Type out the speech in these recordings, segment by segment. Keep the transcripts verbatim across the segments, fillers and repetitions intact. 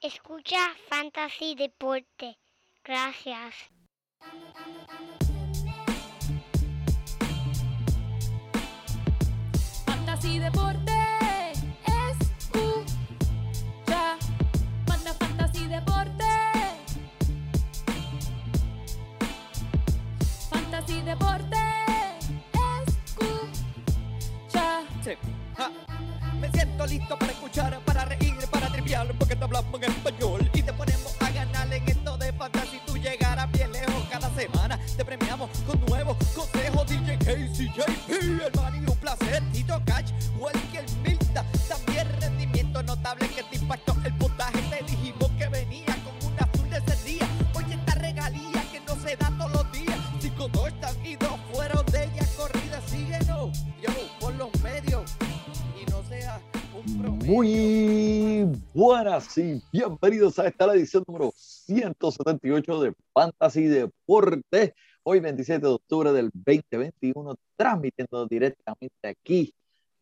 Escucha Fantasy Deporte. Gracias. Fantasy Deporte. Escucha. Manda Fantasy Deporte. Fantasy Deporte. Escucha. Sí. Me siento listo para escuchar, para reír, para triviar, porque te hablamos en español y te ponemos a ganar en esto de fantasy. Tú llegarás bien lejos cada semana, te premiamos con nuevos consejos. D J Casey, J P, el Manny, un placer, Tito Cash, Welker, Milta, también rendimiento notable que te impactó el puntaje. Te dijimos que venía con una azul de ese día, oye esta regalía que no se da todos los días. Cinco, dos, tan y dos fueron de ella corrida, síguenos, yo por los medios. Muy buenas y bienvenidos a esta la edición número ciento setenta y ocho de Fantasy Deporte. Hoy veintisiete de octubre del veinte veintiuno, transmitiendo directamente aquí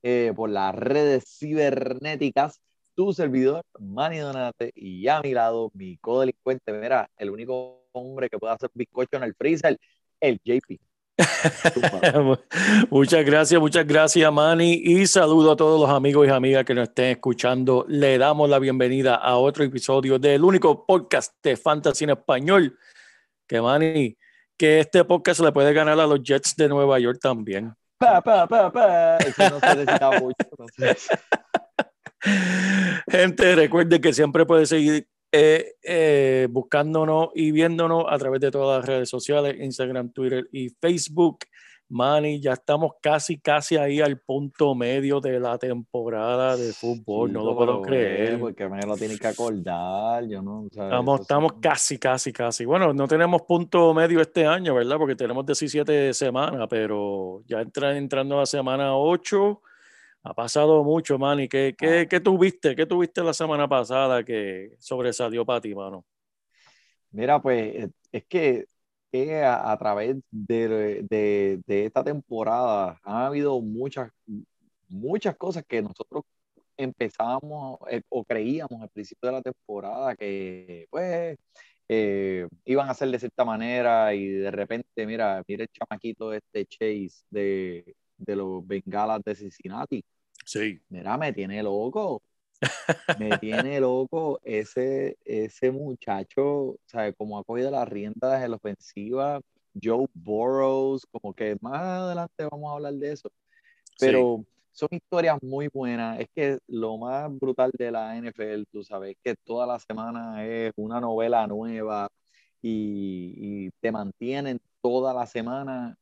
eh, por las redes cibernéticas, tu servidor Manny Donate y a mi lado mi codelincuente, mira, el único hombre que puede hacer bizcocho en el freezer, el J P. muchas gracias, muchas gracias Manny, y saludo a todos los amigos y amigas que nos estén escuchando. Le damos la bienvenida a otro episodio del único podcast de Fantasy en Español, que Manny, que este podcast se le puede ganar a los Jets de Nueva York también. pa, pa, pa, pa. Eso no se necesita mucho, no sé. Gente, recuerden que siempre puede seguir Eh, eh, buscándonos y viéndonos a través de todas las redes sociales, Instagram, Twitter y Facebook. Manny, ya estamos casi, casi ahí al punto medio de la temporada de fútbol. Sí, no lo puedo creer. Porque me lo tienen que acordar. Yo no, o sea, estamos estamos sí. casi, casi, casi. Bueno, no tenemos punto medio este año, ¿verdad? Porque tenemos diecisiete semanas, pero ya entra, entrando a la semana ocho. Ha pasado mucho, Manny. ¿Qué, qué, ah. ¿Qué tuviste? ¿Qué tuviste la semana pasada que sobresalió para ti, mano? Mira, pues, es que eh, a, a través de, de, de esta temporada han habido muchas, muchas cosas que nosotros empezábamos eh, o creíamos al principio de la temporada que, pues, eh, iban a ser de cierta manera y de repente, mira, mira el chamaquito este Chase de, de los Bengalas de Cincinnati. Sí. Mira, me tiene loco. Me tiene loco ese, ese muchacho, ¿sabes? Como ha cogido las riendas en la ofensiva. Joe Burrows, como que más adelante vamos a hablar de eso. Pero sí, son historias muy buenas. Es que lo más brutal de la N F L, tú sabes, es que toda la semana es una novela nueva y, y te mantienen toda la semana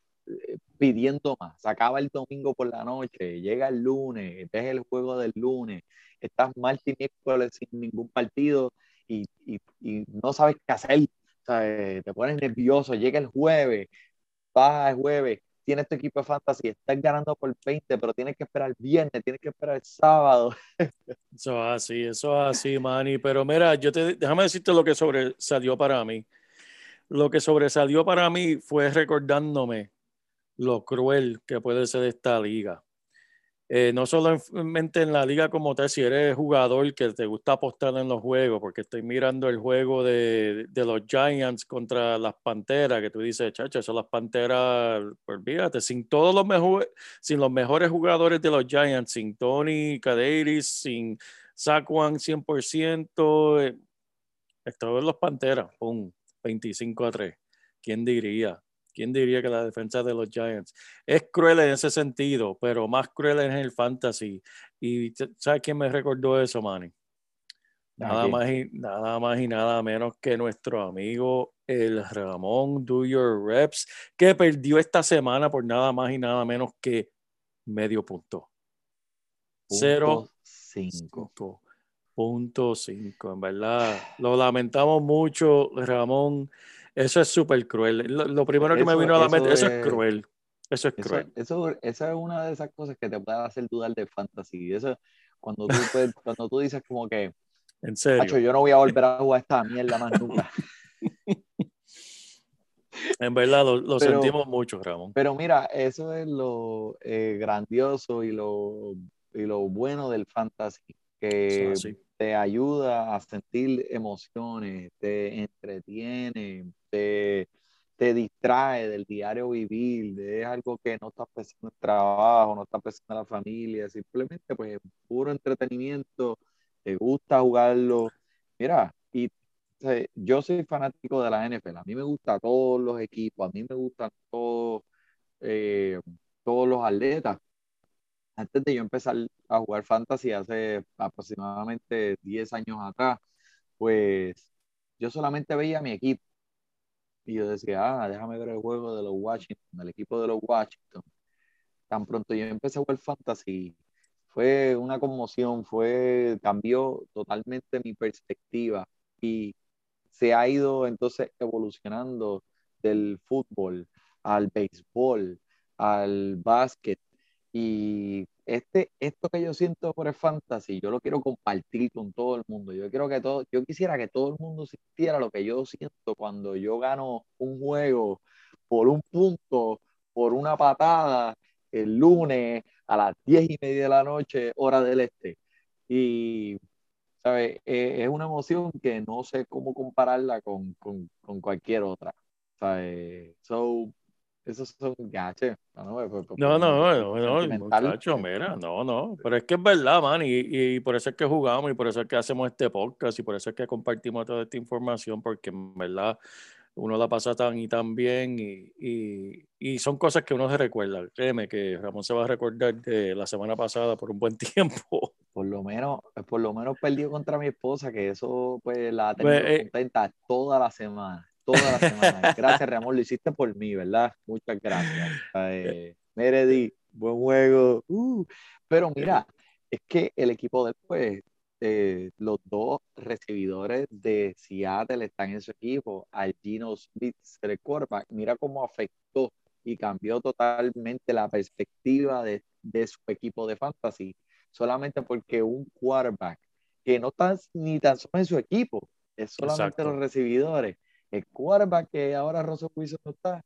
pidiendo más. Se acaba el domingo por la noche, llega el lunes, ves el juego del lunes, estás martes y miércoles sin ningún partido y, y, y no sabes qué hacer, o sea, te pones nervioso, llega el jueves, vas el jueves, tienes tu equipo de fantasy, estás ganando por veinte, pero tienes que esperar el viernes, tienes que esperar el sábado. Eso es así, eso es así, Manny, pero mira, yo te, déjame decirte lo que sobresalió para mí. Lo que sobresalió para mí fue recordándome lo cruel que puede ser esta liga. Eh, no solamente en la liga como tal, si eres jugador que te gusta apostar en los juegos, porque estoy mirando el juego de, de los Giants contra las Panteras, que tú dices, chacho, eso las Panteras, olvídate, sin todos los mejores, sin los mejores jugadores de los Giants, sin Tony Kadeiris, sin Saquon cien por ciento, eh, esto es los Panteras, pum, veinticinco a tres. ¿Quién diría? ¿Quién diría que la defensa de los Giants es cruel en ese sentido, pero más cruel en el fantasy? ¿Y sabes quién me recordó eso, Manny? Nada más y nada más y nada menos que nuestro amigo el Ramón Do Your Reps, que perdió esta semana por nada más y nada menos que medio punto. cero punto cinco. En verdad, lo lamentamos mucho, Ramón. Eso es súper cruel. Lo, lo primero que eso, me vino a la mente, eso es cruel. Eso es cruel. Eso, eso, esa es una de esas cosas que te puede hacer dudar de fantasy. Eso, cuando, tú, cuando tú dices como que, en serio, macho, yo no voy a volver a jugar esta mierda más nunca. En verdad, lo, lo pero, sentimos mucho, Ramón. Pero mira, eso es lo eh, grandioso y lo, y lo bueno del fantasy. Que te ayuda a sentir emociones, te entretiene, te, te distrae del diario vivir, es algo que no estás pensando en el trabajo, no estás pensando en la familia, simplemente pues puro entretenimiento, te gusta jugarlo. Mira, y yo soy fanático de la N F L, a mí me gustan todos los equipos, a mí me gustan todos, eh, todos los atletas. Antes de yo empezar a jugar fantasy hace aproximadamente diez años atrás, pues yo solamente veía a mi equipo. Y yo decía, ah, déjame ver el juego de los Washington, el equipo de los Washington. Tan pronto yo empecé a jugar fantasy, fue una conmoción, fue, cambió totalmente mi perspectiva. Y se ha ido entonces evolucionando del fútbol al béisbol, al básquet. Y este, esto que yo siento por el fantasy, yo lo quiero compartir con todo el mundo. Yo quiero que todo, yo quisiera que todo el mundo sintiera lo que yo siento cuando yo gano un juego por un punto, por una patada, el lunes a las diez y media de la noche, hora del este. Y, ¿sabes? Es una emoción que no sé cómo compararla con, con, con cualquier otra, ¿sabes? So... Esos son gaches. No, no, no, no, muchacho, mira, no, no. Pero es que es verdad, man, y, y por eso es que jugamos y por eso es que hacemos este podcast y por eso es que compartimos toda esta información, porque en verdad uno la pasa tan y tan bien y, y, y son cosas que uno se recuerda. Créeme que Ramón se va a recordar de la semana pasada por un buen tiempo. Por lo menos, por lo menos perdió contra mi esposa, que eso pues la ha tenido pues, contenta eh, toda la semana. Toda la semana. Gracias, Ramón. Lo hiciste por mí, ¿verdad? Muchas gracias. Eh, Meredy, buen juego. Uh, pero mira, es que el equipo después, eh, los dos recibidores de Seattle están en su equipo. Al Geno Smith se le corta. Mira cómo afectó y cambió totalmente la perspectiva de, de su equipo de fantasy. Solamente porque un quarterback que no está ni tan solo en su equipo, es solamente exacto, los recibidores. El quarterback que ahora Russell Wilson no está,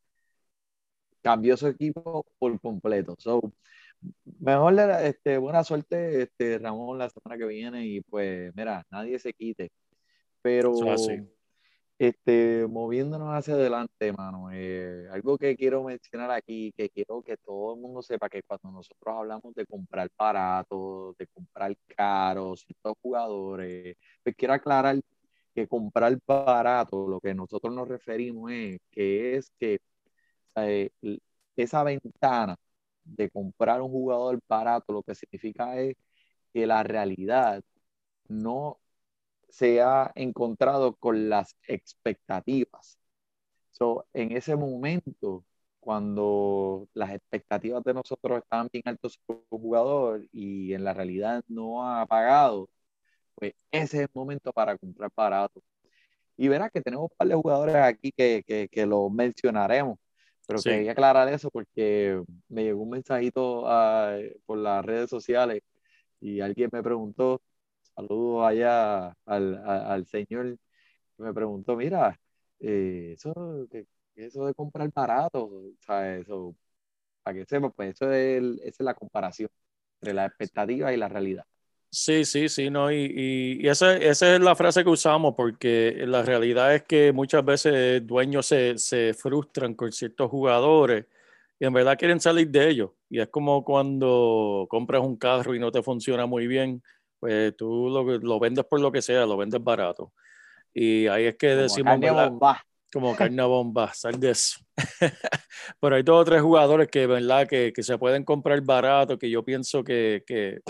cambió su equipo por completo. So, mejor este, buena suerte, este, Ramón, la semana que viene. Y pues, mira, nadie se quite. Pero, este, moviéndonos hacia adelante, mano, eh, algo que quiero mencionar aquí, que quiero que todo el mundo sepa que cuando nosotros hablamos de comprar barato, de comprar caro, ciertos jugadores, pues quiero aclarar que comprar barato, lo que nosotros nos referimos es que es que eh, esa ventana de comprar un jugador barato, lo que significa es que la realidad no se ha encontrado con las expectativas. So, en ese momento, cuando las expectativas de nosotros estaban bien altas sobre un jugador y en la realidad no ha pagado, pues ese es el momento para comprar barato. Y verás que tenemos un par de jugadores aquí que, que, que lo mencionaremos, pero sí, quería aclarar eso porque me llegó un mensajito uh, por las redes sociales y alguien me preguntó, saludo allá al, a, al señor, me preguntó, mira, eh, eso, que, eso de comprar barato, ¿sabes? Eso, para que sepa, pues eso es el, esa es la comparación entre la expectativa y la realidad. Sí, sí, sí, no, y, y, y esa, esa es la frase que usamos porque la realidad es que muchas veces dueños se, se frustran con ciertos jugadores y en verdad quieren salir de ellos. Y es como cuando compras un carro y no te funciona muy bien, pues tú lo, lo vendes por lo que sea, lo vendes barato. Y ahí es que como decimos... Como carne bomba, sal de eso. Pero hay dos o tres jugadores que, ¿verdad? Que, que se pueden comprar barato, que yo pienso que... que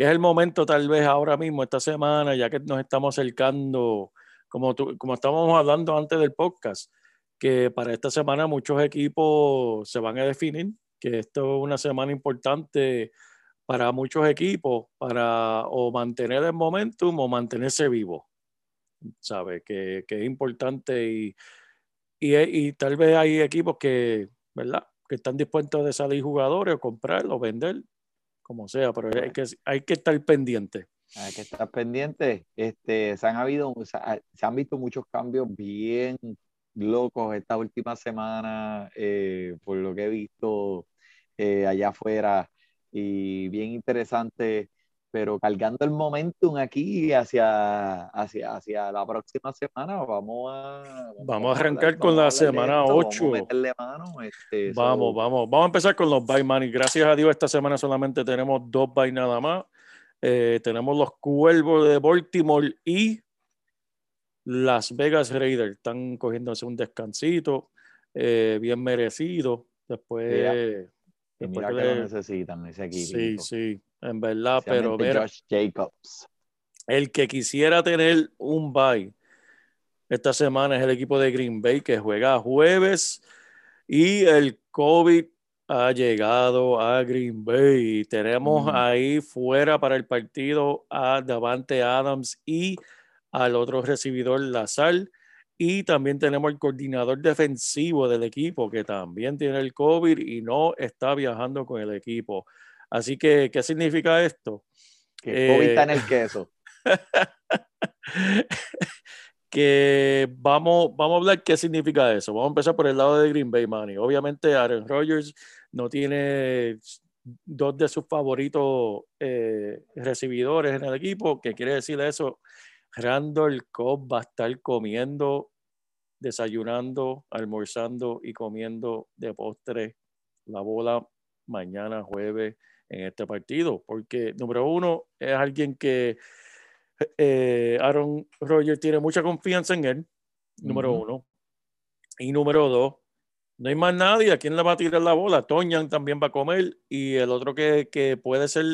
que es el momento tal vez ahora mismo, esta semana, ya que nos estamos acercando, como, tú, como estábamos hablando antes del podcast, que para esta semana muchos equipos se van a definir, que esto es una semana importante para muchos equipos, para o mantener el momentum o mantenerse vivo, ¿sabes? Que, que es importante y, y, y tal vez hay equipos que, ¿verdad? Que están dispuestos de salir jugadores o comprar o vender, como sea, pero hay que, hay que estar pendiente. Hay que estar pendiente. Este, se han habido, se han visto muchos cambios bien locos esta última semana, eh, por lo que he visto eh, allá afuera, y bien interesante pero cargando el momentum aquí hacia, hacia, hacia la próxima semana, vamos a... Vamos, vamos a arrancar a, con la semana esto, ocho. Vamos a meterle mano. Este, vamos, so. vamos. Vamos a empezar con los bye, Manny. Gracias a Dios, esta semana solamente tenemos dos bye nada más. Eh, tenemos los Cuervos de Baltimore y Las Vegas Raiders. Están cogiéndose un descansito, eh, bien merecido. Después... Yeah. Y mira que le... lo necesitan ese equipo. Sí, sí, en verdad, pero mira, Josh Jacobs. El que quisiera tener un bye esta semana es el equipo de Green Bay, que juega jueves, y el COVID ha llegado a Green Bay. Tenemos mm. ahí fuera para el partido a Davante Adams y al otro recibidor Lazar. Y también tenemos el coordinador defensivo del equipo, que también tiene el COVID y no está viajando con el equipo. Así que, ¿qué significa esto? Que el COVID eh, está en el queso. que vamos, vamos a hablar qué significa eso. Vamos a empezar por el lado de Green Bay, Manny. Obviamente Aaron Rodgers no tiene dos de sus favoritos eh, recibidores en el equipo. ¿Qué quiere decir eso? Randall Cobb va a estar comiendo, desayunando, almorzando y comiendo de postre la bola mañana jueves en este partido. Porque, número uno, es alguien que eh, Aaron Rodgers tiene mucha confianza en él, número uh-huh. uno. Y número dos, no hay más nadie a quien le va a tirar la bola. Tonyan también va a comer, y el otro que, que puede ser...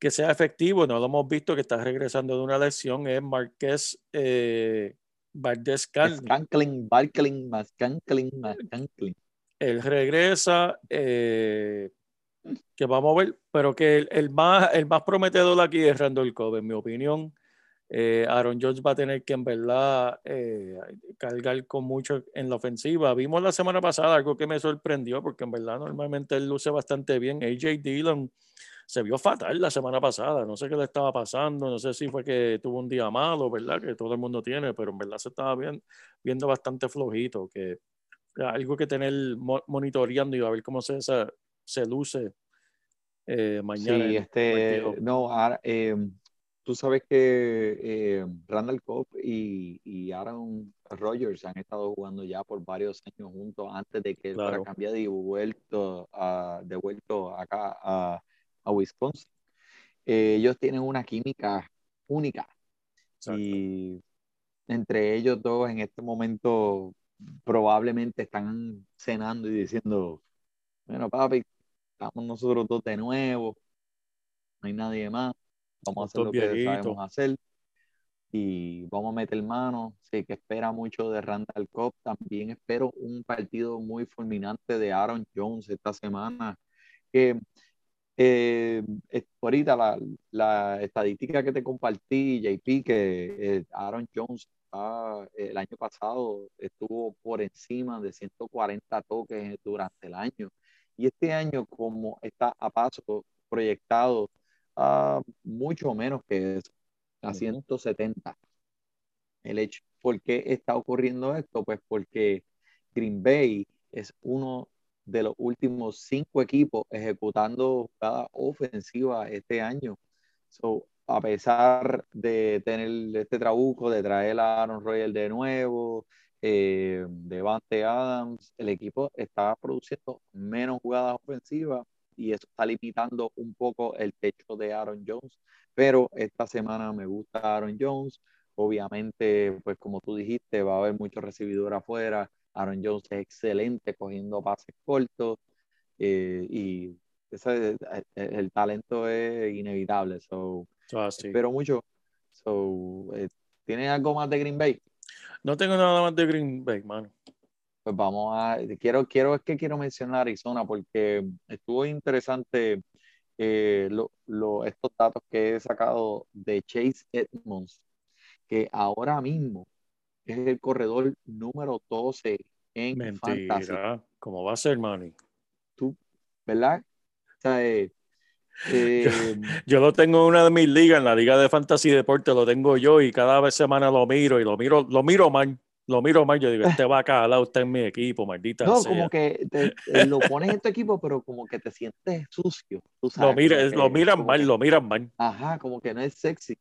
que sea efectivo, no lo hemos visto, que está regresando de una lesión, es Marquez eh, Valdez Scantling. Barklin, más Scantling, más Scantling. Él regresa, eh, que vamos a ver, pero que el, el, más, el más prometedor aquí es Randall Cobb, en mi opinión. Eh, Aaron Jones va a tener que, en verdad, eh, cargar con mucho en la ofensiva. Vimos la semana pasada algo que me sorprendió, porque en verdad normalmente él luce bastante bien. A J Dillon se vio fatal la semana pasada, no sé qué le estaba pasando, no sé si fue que tuvo un día malo, ¿verdad? Que todo el mundo tiene, pero en verdad se estaba bien, viendo bastante flojito, que algo que tener monitoreando y a ver cómo se, se luce eh, mañana. Sí, este, no, ahora, eh, tú sabes que eh, Randall Cobb y, y Aaron Rodgers han estado jugando ya por varios años juntos antes de que claro. para cambiar de vuelto, a, de vuelto acá a a Wisconsin. Eh, ellos tienen una química única. Exacto. Y entre ellos dos en este momento probablemente están cenando y diciendo, bueno, papi, estamos nosotros dos de nuevo, no hay nadie más, vamos a hacer lo que sabemos hacer y vamos a meter mano. Así que espera mucho de Randall Cobb. También espero un partido muy fulminante de Aaron Jones esta semana, que Eh, ahorita la, la estadística que te compartí, J P, que eh, Aaron Jones ah, el año pasado estuvo por encima de ciento cuarenta toques durante el año, y este año como está a paso proyectado ah, mucho menos que eso, a ciento setenta. El hecho, ¿por qué está ocurriendo esto? Pues porque Green Bay es uno de los últimos cinco equipos ejecutando cada ofensiva este año. So, a pesar de tener este trabuco, de traer a Aaron Rodgers de nuevo, eh, de Davante Adams, el equipo está produciendo menos jugadas ofensivas y eso está limitando un poco el techo de Aaron Jones. Pero esta semana me gusta Aaron Jones. Obviamente, pues como tú dijiste, va a haber muchos recibidores afuera. Aaron Jones es excelente cogiendo pases cortos eh, y ese, el, el talento es inevitable. So, ah, sí. Espero mucho. So, eh, ¿tienes algo más de Green Bay? No tengo nada más de Green Bay, mano. Pues vamos a... Quiero, quiero, es que quiero mencionar Arizona porque estuvo interesante eh, lo, lo, estos datos que he sacado de Chase Edmonds, que ahora mismo es el corredor número doce en Mentira. Fantasy. ¿Cómo va a ser, Manny? Tú, ¿verdad? O sea, eh, eh, yo, yo lo tengo en una de mis ligas, en la liga de Fantasy Deporte, lo tengo yo y cada vez semana lo miro y lo miro, lo miro mal. lo miro más, yo digo, este bacalao está en mi equipo, maldita no, sea. No, como que te, te lo pones en tu equipo, pero como que te sientes sucio. Tú sabes, lo, mira, es, lo miran mal, que, lo miran mal. Ajá, como que no es sexy.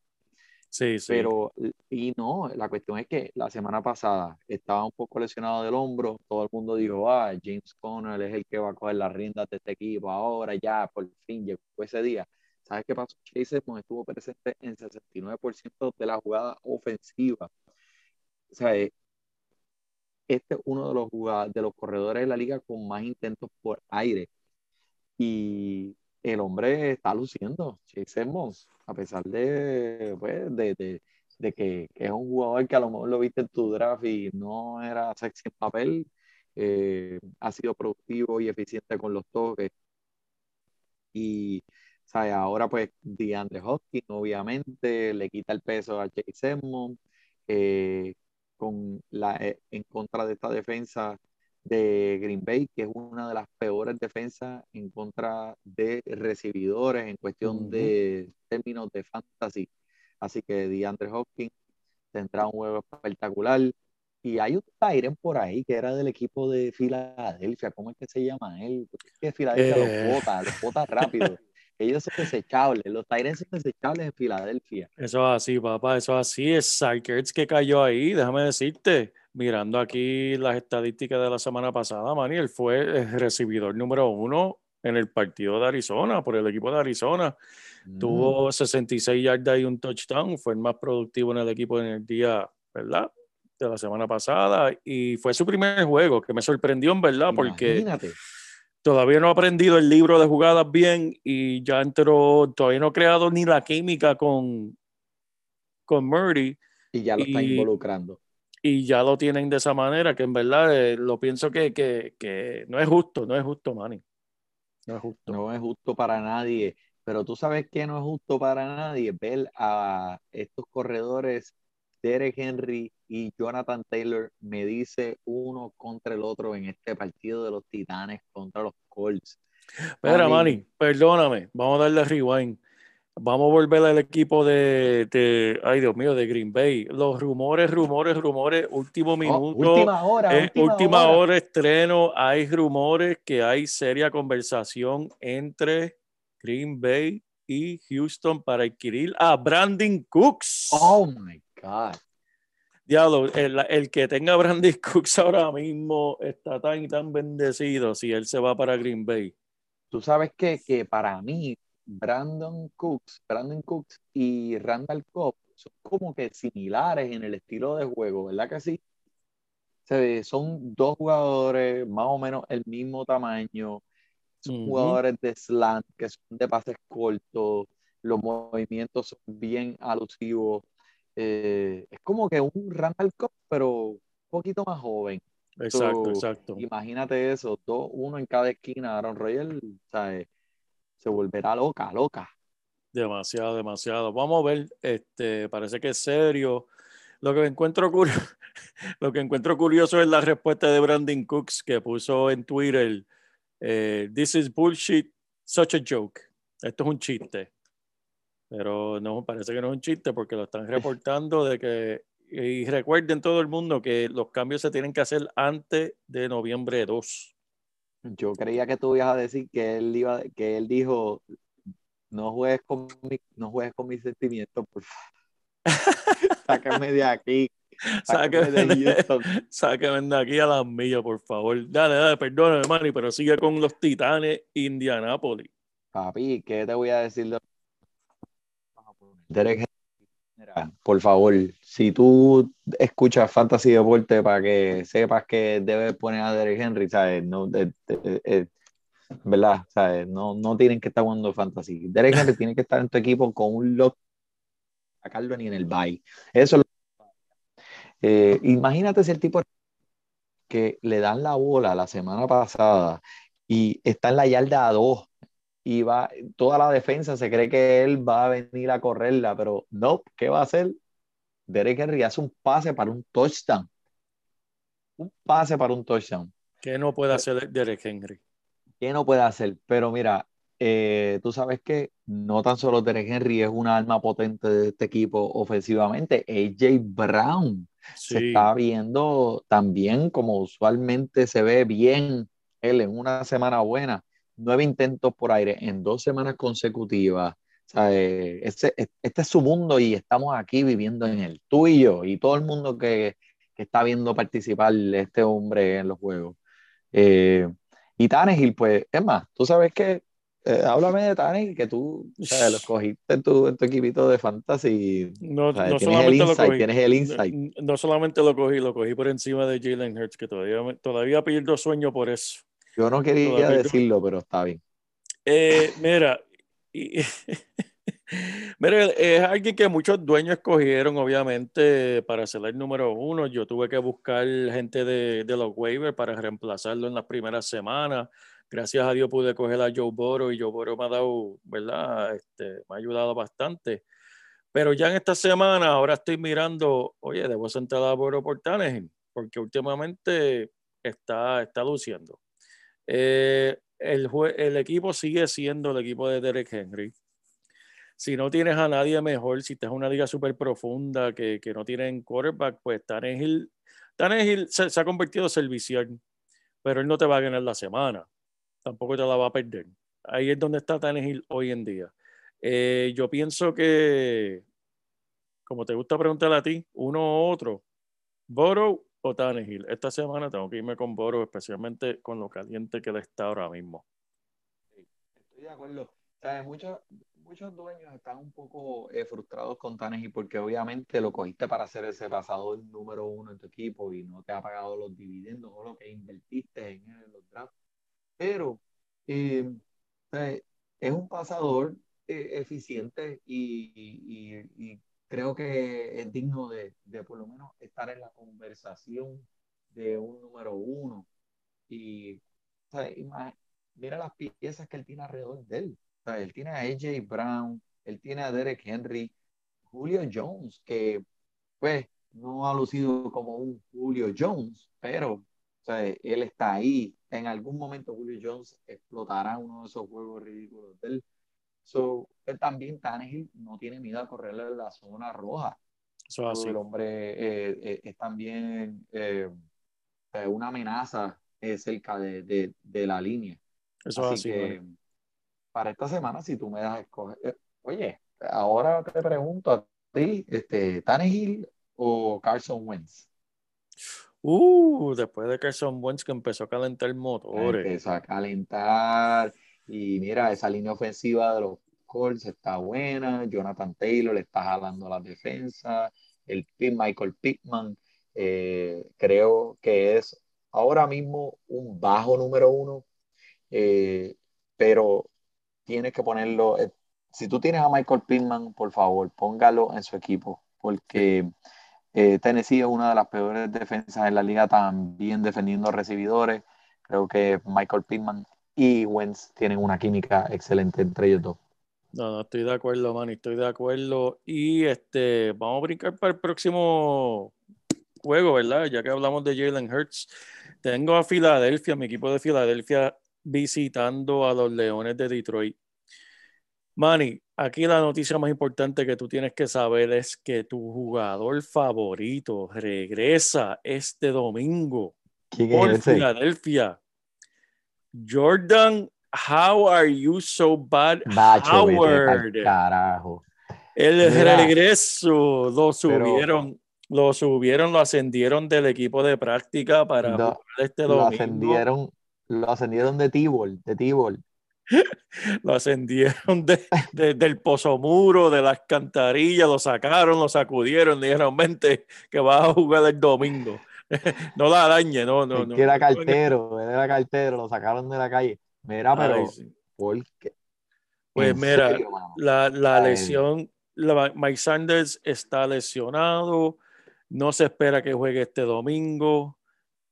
Sí, sí. Pero, y no, la cuestión es que la semana pasada estaba un poco lesionado del hombro, todo el mundo dijo, ah, James Conner es el que va a coger las riendas de este equipo ahora, ya, por fin, llegó ese día. ¿Sabes qué pasó? Chase Edmonds estuvo presente en sesenta y nueve por ciento de la jugada ofensiva. O sea, este es uno de los jugadores, de los corredores de la liga con más intentos por aire. Y el hombre está luciendo, Chase Edmonds, a pesar de, pues, de, de, de que, que es un jugador que a lo mejor lo viste en tu draft y no era sexy en papel, eh, ha sido productivo y eficiente con los toques. Y o sea, ahora pues DeAndre Hopkins obviamente le quita el peso a Chase Edmonds, eh, con la, eh, en contra de esta defensa de Green Bay, que es una de las peores defensas en contra de recibidores en cuestión uh-huh. de términos de fantasy. Así que DeAndre Hopkins tendrá un juego espectacular. Y hay un Tyren por ahí que era del equipo de Filadelfia. ¿Cómo es que se llama él? Porque es que Filadelfia eh. los bota, los bota rápido. Ellos son desechables, los Tyrens son desechables en Filadelfia. Eso es así, papá, eso es así. Es Sackers que cayó ahí, déjame decirte, mirando aquí las estadísticas de la semana pasada, Manny, él fue el recibidor número uno en el partido de Arizona, por el equipo de Arizona. Mm. Tuvo sesenta y seis yardas y un touchdown, fue el más productivo en el equipo en el día, ¿verdad?, de la semana pasada. Y fue su primer juego, que me sorprendió, en verdad, porque... Imagínate. Todavía no ha aprendido el libro de jugadas bien y ya entró, todavía no ha creado ni la química con, con Murray. Y ya lo y, está involucrando. Y ya lo tienen de esa manera, que en verdad eh, lo pienso que, que, que no es justo, no es justo, Manny. No es justo. No es justo para nadie. Pero tú sabes que no es justo para nadie ver a estos corredores, Derek Henry y Jonathan Taylor, me dice uno contra el otro en este partido de los Titanes contra los Colts. Espera, Manny, perdóname, vamos a darle rewind. Vamos a volver al equipo de, de, ay Dios mío, de Green Bay. Los rumores, rumores, rumores, último minuto. Oh, última hora, eh, última, última hora. hora, estreno. Hay rumores que hay seria conversación entre Green Bay y Houston para adquirir a Brandon Cooks. Oh, my God. Diablo, el, el que tenga Brandon Cooks ahora mismo está tan y tan bendecido si él se va para Green Bay. Tú sabes que, que para mí Brandon Cooks, Brandon Cooks y Randall Cobb son como que similares en el estilo de juego, ¿verdad que sí? Se ve, son dos jugadores más o menos el mismo tamaño, son uh-huh. jugadores de slant, que son de pases cortos, los movimientos son bien alusivos. Eh, es como que un Randall Cobb, pero un poquito más joven. Exacto, so, exacto. Imagínate eso, dos, uno en cada esquina. Aaron Rodgers, ¿sabes?, se volverá loca, loca. Demasiado, demasiado. Vamos a ver, este, parece que es serio. Lo que encuentro curioso, lo que encuentro curioso es la respuesta de Brandon Cooks, que puso en Twitter, eh, "This is bullshit, such a joke." Esto es un chiste. Pero no, parece que no es un chiste porque lo están reportando de que... Y recuerden todo el mundo que los cambios se tienen que hacer antes de noviembre dos. Yo creía que tú ibas a decir que él, iba, que él dijo, no juegues con, mi, no juegues con mis sentimientos, por favor. Sácame de aquí. Sáqueme de, sáqueme de aquí a las millas, por favor. Dale, dale, perdóname, Manny, pero sigue con los Titanes Indianápolis. Papi, ¿qué te voy a decir de... Derek Henry, por favor, si tú escuchas Fantasy Deporte, para que sepas que debes poner a Derek Henry, ¿sabes? No, de, de, de, ¿verdad? ¿Sabes? No, no tienen que estar jugando Fantasy. Derek Henry tiene que estar en tu equipo con un lock, sacarlo ni en el bye. Eso es lo que... eh, imagínate si el tipo que le dan la bola la semana pasada y está en la yarda a dos. Y va, toda la defensa se cree que él va a venir a correrla, pero no, ¿qué va a hacer? Derek Henry hace un pase para un touchdown. Un pase para un touchdown. ¿Qué no puede hacer Derek Henry? ¿Qué no puede hacer? Pero mira, eh, tú sabes que no tan solo Derek Henry es una arma potente de este equipo ofensivamente, A J Brown Sí. Se está viendo también como usualmente se ve bien él en una semana buena. Nueve intentos por aire en dos semanas consecutivas. O sea, eh, este, este es su mundo y estamos aquí viviendo en él, tú y yo, y todo el mundo que, que está viendo participar este hombre en los juegos. Eh, y Tannehill, pues, es más, tú sabes que Eh, háblame de Tannehill, que tú, o sea, lo cogiste en tu, en tu equipito de fantasy. No, o sea, no tienes solamente el insight, lo cogí. Tienes el insight. No, no solamente lo cogí, lo cogí por encima de Jalen Hurts, que todavía, todavía pierdo sueño por eso. Yo no quería todavía decirlo, pero está bien. Eh, mira, y, mira, es alguien que muchos dueños escogieron, obviamente, para ser el número uno. Yo tuve que buscar gente de, de los waivers para reemplazarlo en las primeras semanas. Gracias a Dios pude coger a Joe Burrows y Joe Burrows me ha dado, ¿verdad? Este, me ha ayudado bastante. Pero ya en esta semana ahora estoy mirando, oye, debo sentar a Burrows por Tannehill, porque últimamente está, está luciendo. Eh, el, jue, el equipo sigue siendo el equipo de Derek Henry. Si no tienes a nadie mejor, si estás en una liga súper profunda que, que no tienen quarterback, pues Tannehill, Tannehill se, se ha convertido en servicial, pero él no te va a ganar la semana. Tampoco te la va a perder. Ahí es donde está Tannehill hoy en día. Eh, yo pienso que, como te gusta preguntar a ti, uno u otro, Burrows o Tannehill. Esta semana tengo que irme con Burrows, especialmente con lo caliente que le está ahora mismo. Sí, estoy de acuerdo. O sea, muchos, muchos dueños están un poco eh, frustrados con Tannehill porque obviamente lo cogiste para ser ese pasador número uno en tu equipo y no te ha pagado los dividendos o lo que invertiste en los drafts. Pero eh, es un pasador eh, eficiente y, y, y creo que es digno de, de por lo menos estar en la conversación de un número uno. Y ¿sabes? Mira las piezas que él tiene alrededor de él. ¿Sabes? Él tiene a A J Brown, él tiene a Derek Henry, Julio Jones, que pues no ha lucido como un Julio Jones, pero ¿sabes? Él está ahí. En algún momento Julio Jones explotará uno de esos juegos ridículos de él. So, él también, Tannehill, no tiene miedo a correrle en la zona roja. Eso es así. El hombre eh, eh, es también eh, una amenaza eh, cerca de, de, de la línea. Eso así es así. Que, vale. Para esta semana, si tú me das a escoger... Eh, oye, ahora te pregunto a ti, este, ¿Tannehill o Carson Wentz? Uh, después de Carson Wentz que empezó a calentar motores. Empezó a calentar. Y mira, esa línea ofensiva de los Colts está buena. Jonathan Taylor le está jalando la defensa. El Michael Pittman eh, creo que es ahora mismo un bajo número uno. Eh, pero tienes que ponerlo. Eh, si tú tienes a Michael Pittman, por favor, póngalo en su equipo. Porque... Sí. Eh, Tennessee es una de las peores defensas en la liga, también defendiendo recibidores. Creo que Michael Pittman y Wentz tienen una química excelente entre ellos dos. No, no, estoy de acuerdo, Manny, estoy de acuerdo. Y este, vamos a brincar para el próximo juego, ¿verdad? Ya que hablamos de Jalen Hurts, tengo a Filadelfia, mi equipo de Filadelfia, visitando a los Leones de Detroit. Manny, aquí la noticia más importante que tú tienes que saber es que tu jugador favorito regresa este domingo por Filadelfia. Jordan, how are you so bad, Bacho, Howard? Vete, carajo. El Mira, regreso lo subieron, pero, lo subieron, lo ascendieron del equipo de práctica para no, jugar este domingo. Lo ascendieron, lo ascendieron de T-ball, de T-ball. Lo ascendieron de, de, del pozomuro, de las cantarillas, lo sacaron, lo sacudieron, le dijeron, vente, que vas a jugar el domingo. No la dañe, no, no, no. Era cartero, era cartero, lo sacaron de la calle. Mira, pero, Ay, sí. ¿por qué? Pues mira, serio, la, la lesión, la, Mike Sanders está lesionado, no se espera que juegue este domingo.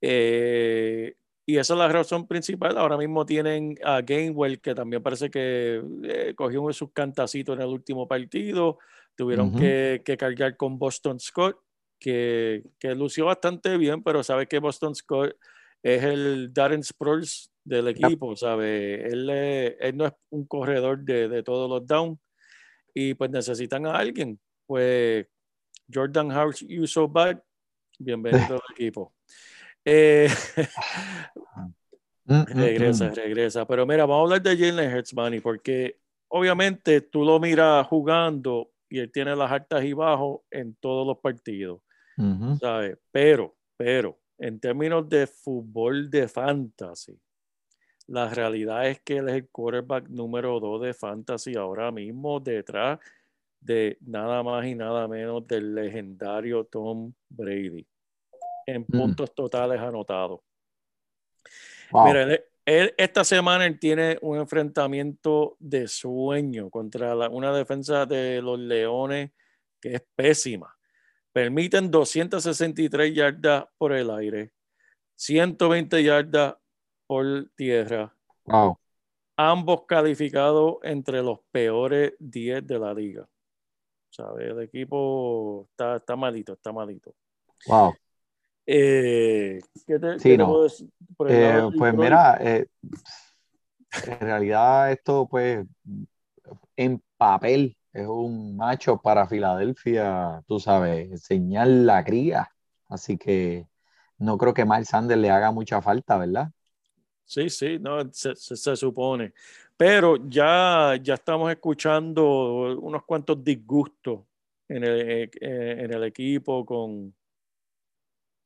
Eh... Y esa es la razón principal. Ahora mismo tienen a Gainwell, que también parece que eh, cogió uno de sus cantacitos en el último partido. Tuvieron uh-huh. que, que cargar con Boston Scott, que, que lució bastante bien, pero sabes que Boston Scott es el Darren Sproles del equipo, yep. ¿Sabes? Él, eh, él no es un corredor de, de todos los downs. Y pues necesitan a alguien. Pues Jordan Howard, you so bad, Bienvenido al equipo. Eh, regresa, regresa. Pero mira, vamos a hablar de Jalen Hurts, Manny, porque obviamente tú lo miras jugando y él tiene las altas y bajos en todos los partidos, uh-huh. ¿sabes? Pero, pero, en términos de fútbol de fantasy, la realidad es que él es el quarterback número dos de fantasy ahora mismo, detrás de nada más y nada menos del legendario Tom Brady, en puntos mm. totales anotados. Wow. Mira, él, él, esta semana él tiene un enfrentamiento de sueño contra la, una defensa de los Leones que es pésima. Permiten doscientas sesenta y tres yardas por el aire, ciento veinte yardas por tierra. Wow. Ambos calificados entre los peores diez de la liga. ¿Sabe? El equipo está, está malito, está malito. Wow. Eh, ¿qué te, sí, ¿qué no. Por eh, lado, pues ¿no? mira, eh, en realidad esto, pues, en papel es un macho para Filadelfia, tú sabes, señal la cría. Así que no creo que Miles Sanders le haga mucha falta, ¿verdad? Sí, sí, no, se, se, se supone. Pero ya, ya estamos escuchando unos cuantos disgustos en el, en el equipo con...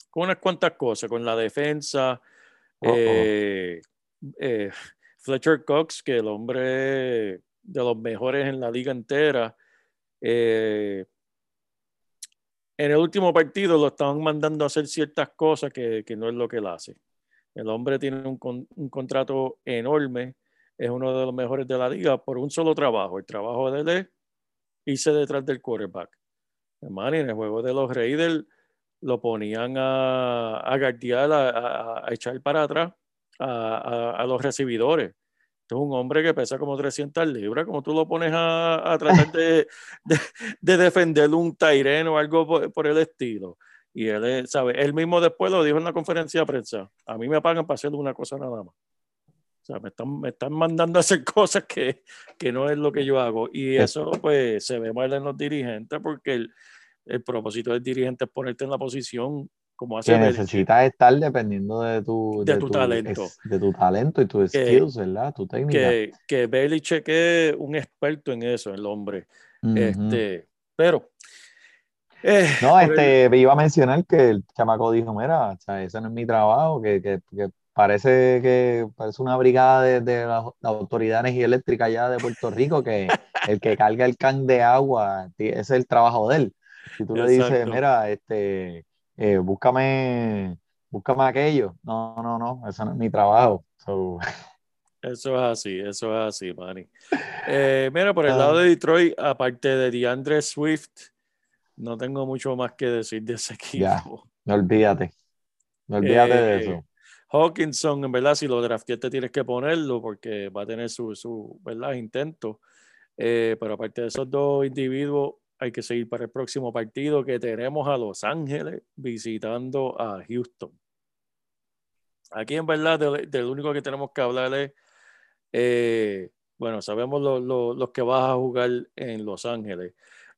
con unas cuantas cosas, con la defensa, uh-oh. Eh, eh, Fletcher Cox, que el hombre de los mejores en la liga entera, eh, en el último partido lo estaban mandando a hacer ciertas cosas que, que no es lo que él hace. El hombre tiene un, con, un contrato enorme, es uno de los mejores de la liga por un solo trabajo. El trabajo de él es irse detrás del quarterback. Hermano, en el juego de los Raiders lo ponían a, a guardiar, a, a, a echar para atrás a, a, a los recibidores. Este es un hombre que pesa como trescientas libras. Como tú lo pones a, a tratar de, de, de defender un taireno o algo por, por el estilo. Y él, ¿sabe? Él mismo después lo dijo en la conferencia de prensa. A mí me pagan para hacer una cosa nada más. O sea, me están, me están mandando a hacer cosas que, que no es lo que yo hago. Y eso pues se ve mal en los dirigentes porque... el, el propósito del dirigente es ponerte en la posición como hace. Que necesitas estar dependiendo de tu, de de tu, tu talento. Ex, de tu talento y tus skills, ¿verdad? Tu técnica. Que, que Belichick es un experto en eso, el hombre. Uh-huh. Este, pero. Eh, no, este, pero... iba a mencionar que el chamaco dijo: mira, o sea, ese no es mi trabajo, que, que, que parece que parece una brigada de, de las la autoridades de energía eléctrica allá de Puerto Rico, que el que carga el can de agua, ese es el trabajo de él. Si tú le exacto. dices, mira, este, eh, búscame, búscame aquello. No, no, no, eso no es mi trabajo. So. Eso es así, eso es así, Manny. Eh, mira, por el uh, lado de Detroit, aparte de DeAndre Swift, no tengo mucho más que decir de ese equipo. Ya, no olvídate, no olvídate eh, de eso. Hawkinson, en verdad, si lo drafteaste tienes que ponerlo porque va a tener su, su ¿verdad? Intento. Eh, pero aparte de esos dos individuos, hay que seguir para el próximo partido que tenemos a Los Ángeles visitando a Houston. Aquí en verdad del, del único que tenemos que hablar es, eh, bueno, sabemos los lo, lo que vas a jugar en Los Ángeles,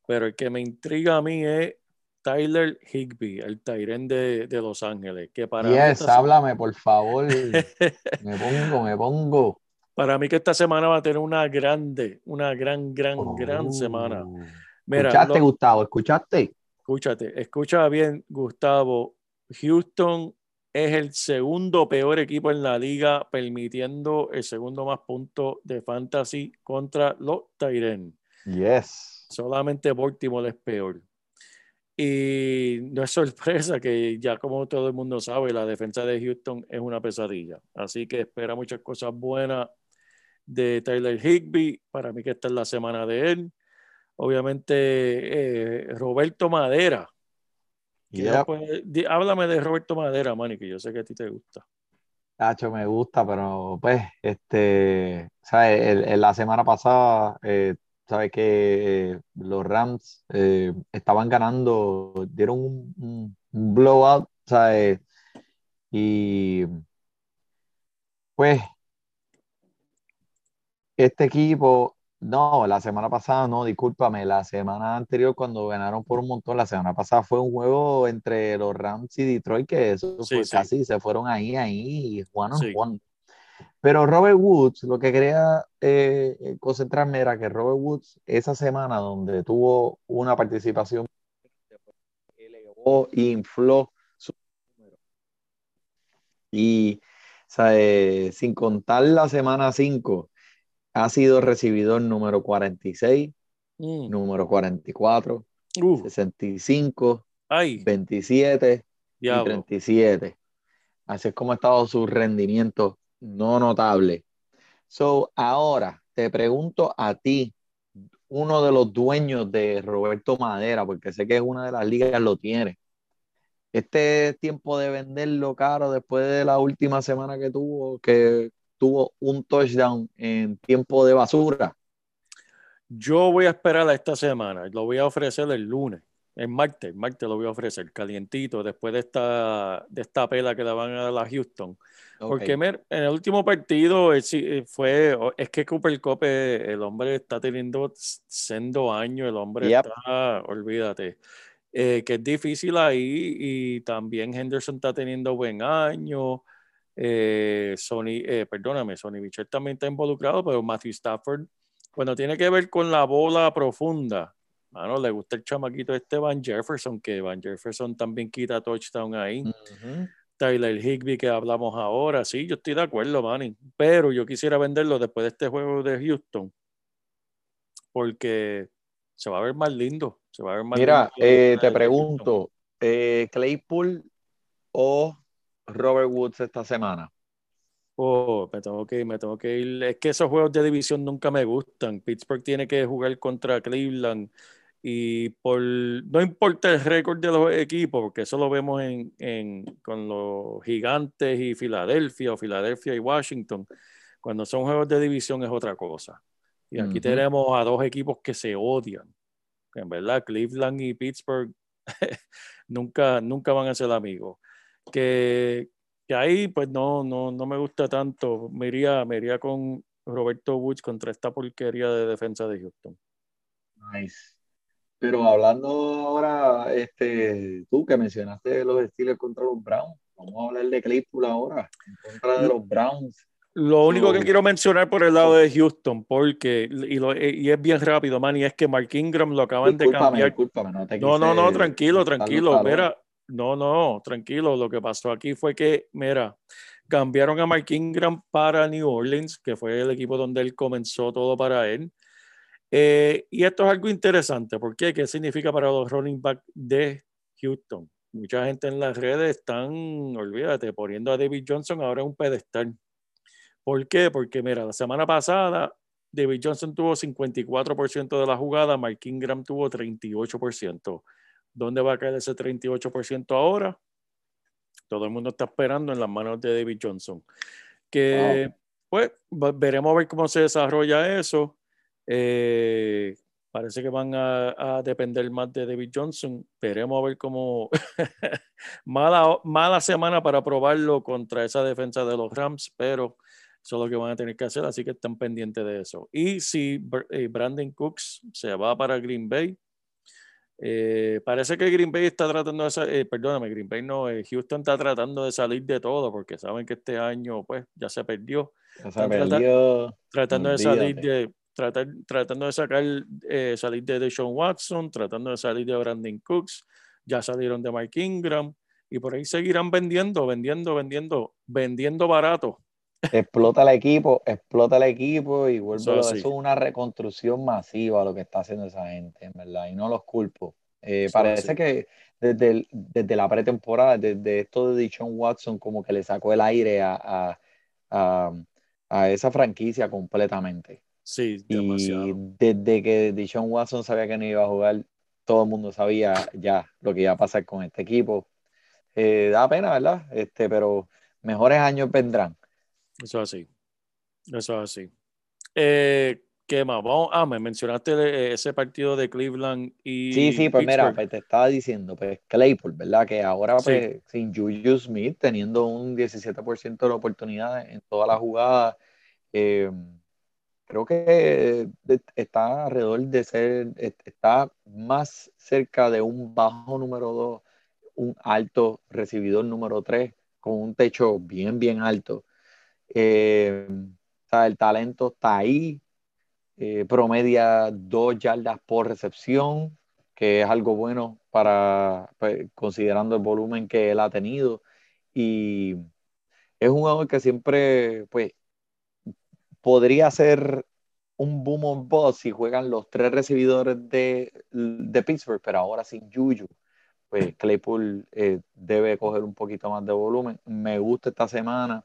pero el que me intriga a mí es Tyler Higbee, el Tyren de, de Los Ángeles. Que para yes, mí esta... háblame por favor. me pongo, me pongo. Para mí que esta semana va a tener una grande, una gran, gran, oh. gran semana. Mira, escuchaste, lo, Gustavo, escuchaste. Escúchate, escucha bien, Gustavo. Houston es el segundo peor equipo en la liga, permitiendo el segundo más punto de fantasy contra los Tyrens. Yes. Solamente Baltimore es peor. Y no es sorpresa que ya como todo el mundo sabe, la defensa de Houston es una pesadilla. Así que espera muchas cosas buenas de Tyler Higbee. Para mí que esta es la semana de él. Obviamente, eh, Roberto Madera. Yep. Ya, pues, di, háblame de Roberto Madera, Manny, que yo sé que a ti te gusta. Tacho, me gusta, pero pues, este, ¿sabes? El, el, la semana pasada, eh, ¿sabes que eh, los Rams eh, estaban ganando, dieron un, un, un blowout, ¿sabes? Y pues, este equipo No, la semana pasada no, discúlpame, la semana anterior cuando ganaron por un montón, la semana pasada fue un juego entre los Rams y Detroit que eso sí, fue sí. casi, se fueron ahí, ahí, y Juan sí. Juan. Pero Robert Woods, lo que quería eh, concentrarme era que Robert Woods, esa semana donde tuvo una participación, elevó, infló su número. Y, o sea, eh, sin contar la semana cinco, ha sido recibidor número cuarenta y seis, mm. número cuarenta y cuatro, uh. sesenta y cinco, Ay. veintisiete Diablo. Y treinta y siete. Así es como ha estado su rendimiento no notable. So, ahora te pregunto a ti, uno de los dueños de Roberto Madera, porque sé que es una de las ligas lo tiene. Este es tiempo de venderlo caro después de la última semana que tuvo, que... tuvo un touchdown en tiempo de basura. Yo voy a esperar a esta semana. Lo voy a ofrecer el lunes. El martes. El martes lo voy a ofrecer calientito después de esta, de esta pela que le van a dar a Houston. Okay. Porque me, en el último partido fue... Es que Cooper Kupp, el hombre está teniendo sendo años. El hombre yep. está... Olvídate. Eh, que es difícil ahí. Y también Henderson está teniendo buen año. Eh, Sonny, eh, perdóname, Sonny Bichette también está involucrado, pero Matthew Stafford, cuando tiene que ver con la bola profunda, mano, le gusta el chamaquito este Van Jefferson, que Van Jefferson también quita touchdown ahí. Uh-huh. Tyler Higbee, que hablamos ahora, sí, yo estoy de acuerdo, Manny, pero yo quisiera venderlo después de este juego de Houston, porque se va a ver más lindo. Se va a ver más Mira, lindo eh, te pregunto, eh, Claypool o Robert Woods esta semana. Oh, me tengo que ir, me tengo que ir. Es que esos juegos de división nunca me gustan. Pittsburgh tiene que jugar contra Cleveland y por no importa el récord de los equipos, porque eso lo vemos en, en con los Gigantes y Filadelfia o Filadelfia y Washington. Cuando son juegos de división es otra cosa. Y aquí uh-huh. tenemos a dos equipos que se odian. En verdad, Cleveland y Pittsburgh nunca, nunca van a ser amigos. Que, que ahí pues no, no, no me gusta tanto. Me iría, me iría con Roberto Woods contra esta porquería de defensa de Houston. Nice. Pero hablando ahora, este, tú que mencionaste los Steelers contra los Browns, vamos a hablar de Claypool ahora, en contra de los Browns. Lo único que quiero mencionar por el lado de Houston, porque, y, lo, y es bien rápido, man, y es que Mark Ingram lo acaban discúlpame, de cambiar. No, te no, no, no, tranquilo, tranquilo. Mira, No, no, tranquilo. Lo que pasó aquí fue que, mira, cambiaron a Mark Ingram para New Orleans, que fue el equipo donde él comenzó todo para él. Eh, y esto es algo interesante. ¿Por qué? ¿Qué significa para los running back de Houston? Mucha gente en las redes están, olvídate, poniendo a David Johnson ahora en un pedestal. ¿Por qué? Porque, mira, la semana pasada David Johnson tuvo cincuenta y cuatro por ciento de la jugada, Mark Ingram tuvo treinta y ocho por ciento. ¿Dónde va a caer ese treinta y ocho por ciento ahora? Todo el mundo está esperando en las manos de David Johnson. Que, wow. pues, veremos a ver cómo se desarrolla eso. Eh, parece que van a, a depender más de David Johnson. Veremos a ver cómo... mala, mala semana para probarlo contra esa defensa de los Rams, pero eso es lo que van a tener que hacer, así que están pendientes de eso. Y si Brandon Cooks se va para Green Bay, Eh, parece que Green Bay está tratando de salir, eh, perdóname, Green Bay no, eh, Houston está tratando de salir de todo porque saben que este año pues ya se perdió. Ya se perdió. Trata- tratando de salir de, tratar, tratando de sacar, eh, salir de Deshaun Watson, tratando de salir de Brandon Cooks, ya salieron de Mark Ingram y por ahí seguirán vendiendo, vendiendo, vendiendo, vendiendo barato. Explota el equipo, explota el equipo y vuelve so, a... sí. Eso es una reconstrucción masiva lo que está haciendo esa gente, en verdad, y no los culpo. Eh, so, parece sí. que desde, el, desde la pretemporada, desde esto de Deshaun Watson, como que le sacó el aire a, a, a, a esa franquicia completamente. Sí, demasiado. Y desde que Deshaun Watson sabía que no iba a jugar, todo el mundo sabía ya lo que iba a pasar con este equipo. Eh, da pena, ¿verdad? Este, pero mejores años vendrán. Eso es así. Eso es así. Eh, ¿Qué más? Vamos, ah, me mencionaste ese partido de Cleveland y... Sí, sí, pues Pittsburgh. Mira, pues te estaba diciendo, pues Claypool, ¿verdad? Que ahora sí. pues, sin Juju Smith, teniendo un diecisiete por ciento de oportunidades en toda la jugada, eh, creo que está alrededor de ser, está más cerca de un bajo número dos, un alto recibidor número tres, con un techo bien, bien alto. Eh, o sea, el talento está ahí, eh, promedia dos yardas por recepción, que es algo bueno para, pues, considerando el volumen que él ha tenido. Y es un jugador que siempre, pues, podría ser un boom or bust si juegan los tres recibidores de, de Pittsburgh, pero ahora sin Juju, pues Claypool eh, debe coger un poquito más de volumen. Me gusta esta semana,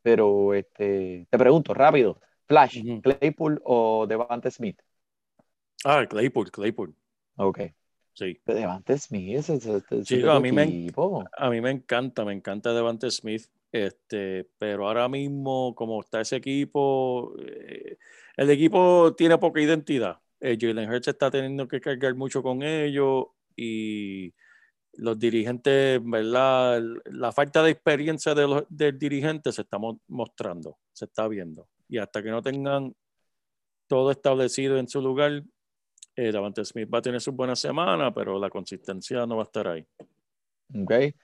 pero este, te pregunto rápido, Flash, uh-huh. ¿Claypool o Devante Smith? Ah, Claypool, Claypool. Ok. Sí. Devante Smith es, es, es sí, a mí equipo. Me, a mí me encanta, me encanta Devante Smith, este, pero ahora mismo como está ese equipo, eh, el equipo tiene poca identidad. Eh, Jalen Hurts está teniendo que cargar mucho con ellos y los dirigentes, ¿verdad? La falta de experiencia de los, del dirigente se está mostrando, se está viendo. Y hasta que no tengan todo establecido en su lugar, Eh, Davante Smith va a tener su buena semana, pero la consistencia no va a estar ahí. Ok.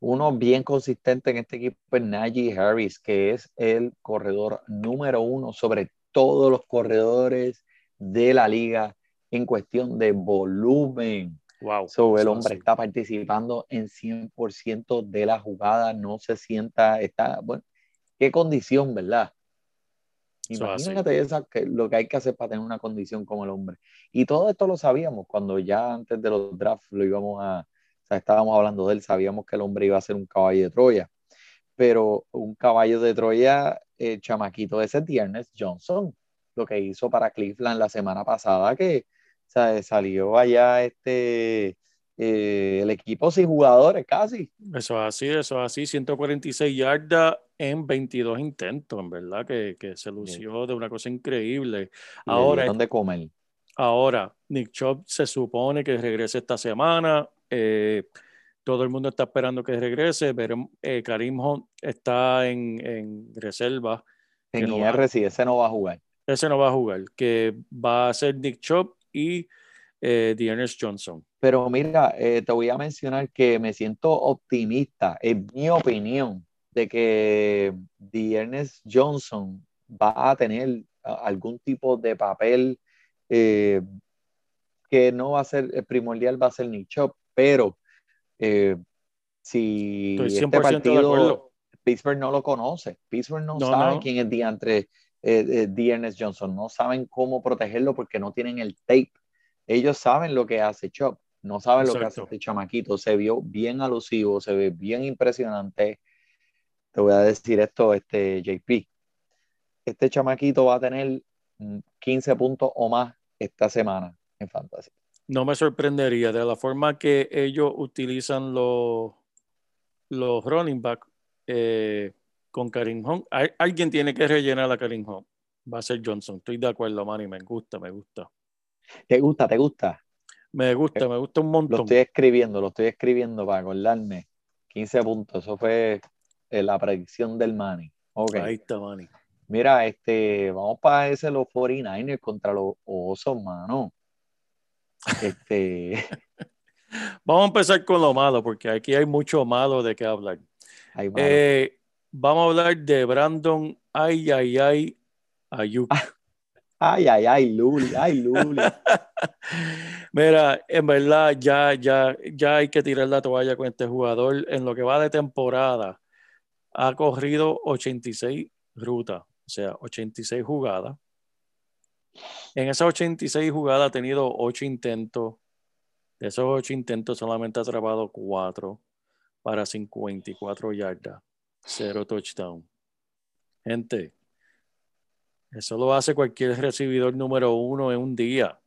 Uno bien consistente en este equipo es Najee Harris, que es el corredor número uno sobre todos los corredores de la liga en cuestión de volumen. Wow. So, el hombre está participando en cien por ciento de la jugada, no se sienta, está, bueno, qué condición, ¿verdad? Imagínate esa, que lo que hay que hacer para tener una condición como el hombre. Y todo esto lo sabíamos cuando ya antes de los drafts lo íbamos a, o sea, estábamos hablando de él, sabíamos que el hombre iba a ser un caballo de Troya. Pero un caballo de Troya, el chamaquito ese, Ernest Johnson, lo que hizo para Cleveland la semana pasada, que, o sea, salió allá este, eh, el equipo sin jugadores casi. Eso es así, eso es así, ciento cuarenta y seis yardas en veintidós intentos, en verdad que, que se lució de una cosa increíble. Ahora, ¿dónde comen? Ahora, Nick Chubb se supone que regrese esta semana, eh, todo el mundo está esperando que regrese, pero eh, Kareem Hunt está en, en reserva. En I R, sí, ese no va a jugar. Ese no va a jugar, que va a ser Nick Chubb y eh, Dearness Johnson. Pero mira, eh, te voy a mencionar que me siento optimista, es mi opinión, de que Dearness Johnson va a tener algún tipo de papel eh, que no va a ser primordial, va a ser Nick Chubb, pero eh, si este partido Pittsburgh no lo conoce, Pittsburgh no, no sabe no. quién es DeAndre eh, Dearness Johnson, no saben cómo protegerlo porque no tienen el tape. Ellos saben lo que hace Chubb, no saben Exacto. lo que hace este chamaquito. Se vio bien alusivo, se ve bien impresionante. Te voy a decir esto, este J P. Este chamaquito va a tener quince puntos o más esta semana en Fantasy. No me sorprendería de la forma que ellos utilizan los, los running back eh, con Kareem Hunt. Hay, alguien tiene que rellenar a Kareem Hunt. Va a ser Johnson. Estoy de acuerdo, Manny. Me gusta, me gusta. ¿Te gusta? ¿Te gusta? Me gusta, me gusta un montón. Lo estoy escribiendo, lo estoy escribiendo para acordarme. quince puntos, eso fue la predicción del Manny. Okay. Ahí está, Manny. Mira, este, vamos para ese, los cuarenta y nueve ers contra los Osos, mano. Este... vamos a empezar con lo malo, porque aquí hay mucho malo de qué hablar. Ay, malo. Eh, vamos a hablar de Brandon Ay, ay, ay, Ayuk. Ay, ay, ay, Luli, ay, Luli. Mira, en verdad, ya, ya, ya hay que tirar la toalla con este jugador. En lo que va de temporada, ha corrido ochenta y seis rutas, o sea, ochenta y seis jugadas. En esas ochenta y seis jugadas ha tenido ocho intentos. De esos ocho intentos solamente ha atrapado cuatro para cincuenta y cuatro yardas, cero touchdown. Gente, eso lo hace cualquier recibidor número uno en un día.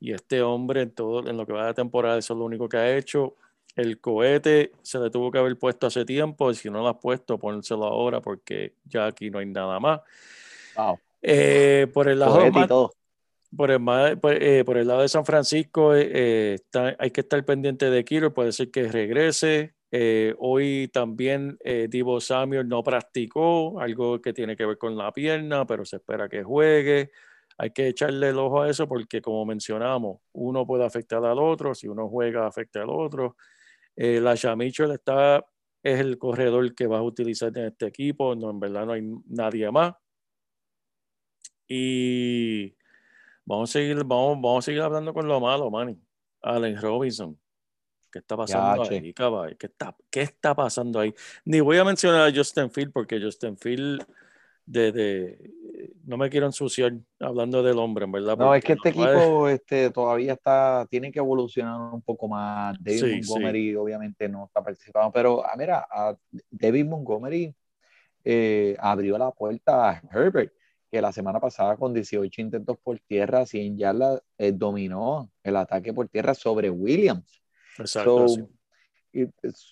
Y este hombre, en, todo, en lo que va de temporada, eso es lo único que ha hecho. El cohete se le tuvo que haber puesto hace tiempo. Si no lo has puesto, pónselo ahora porque ya aquí no hay nada más. Wow. Eh, por, el lado más por, el, por, eh, por el lado de San Francisco, eh, está, hay que estar pendiente de Kiro. Puede ser que regrese. Eh, hoy también eh, Deebo Samuel no practicó, algo que tiene que ver con la pierna, pero se espera que juegue. hay que echarle el ojo a eso porque, como mencionamos, uno puede afectar al otro. Si uno juega, afecta al otro. Eh, la Shamichel está es el corredor que vas a utilizar en este equipo. No, en verdad no hay nadie más. Y vamos a seguir, vamos, vamos a seguir hablando con lo malo, Manny. Allen Robinson. ¿Qué está pasando ya, ahí, caballo? ¿Qué está, ¿Qué está pasando ahí? Ni voy a mencionar a Justin Field porque Justin Field de, de, no me quiero ensuciar hablando del hombre, en verdad. No, porque es que este no, equipo este, todavía está, tiene que evolucionar un poco más. David sí, Montgomery sí. obviamente no está participando, pero ah, mira, a David Montgomery eh, abrió la puerta a Herbert, que la semana pasada con dieciocho intentos por tierra, cien yardas, eh, dominó el ataque por tierra sobre Williams. Exacto, so, sí.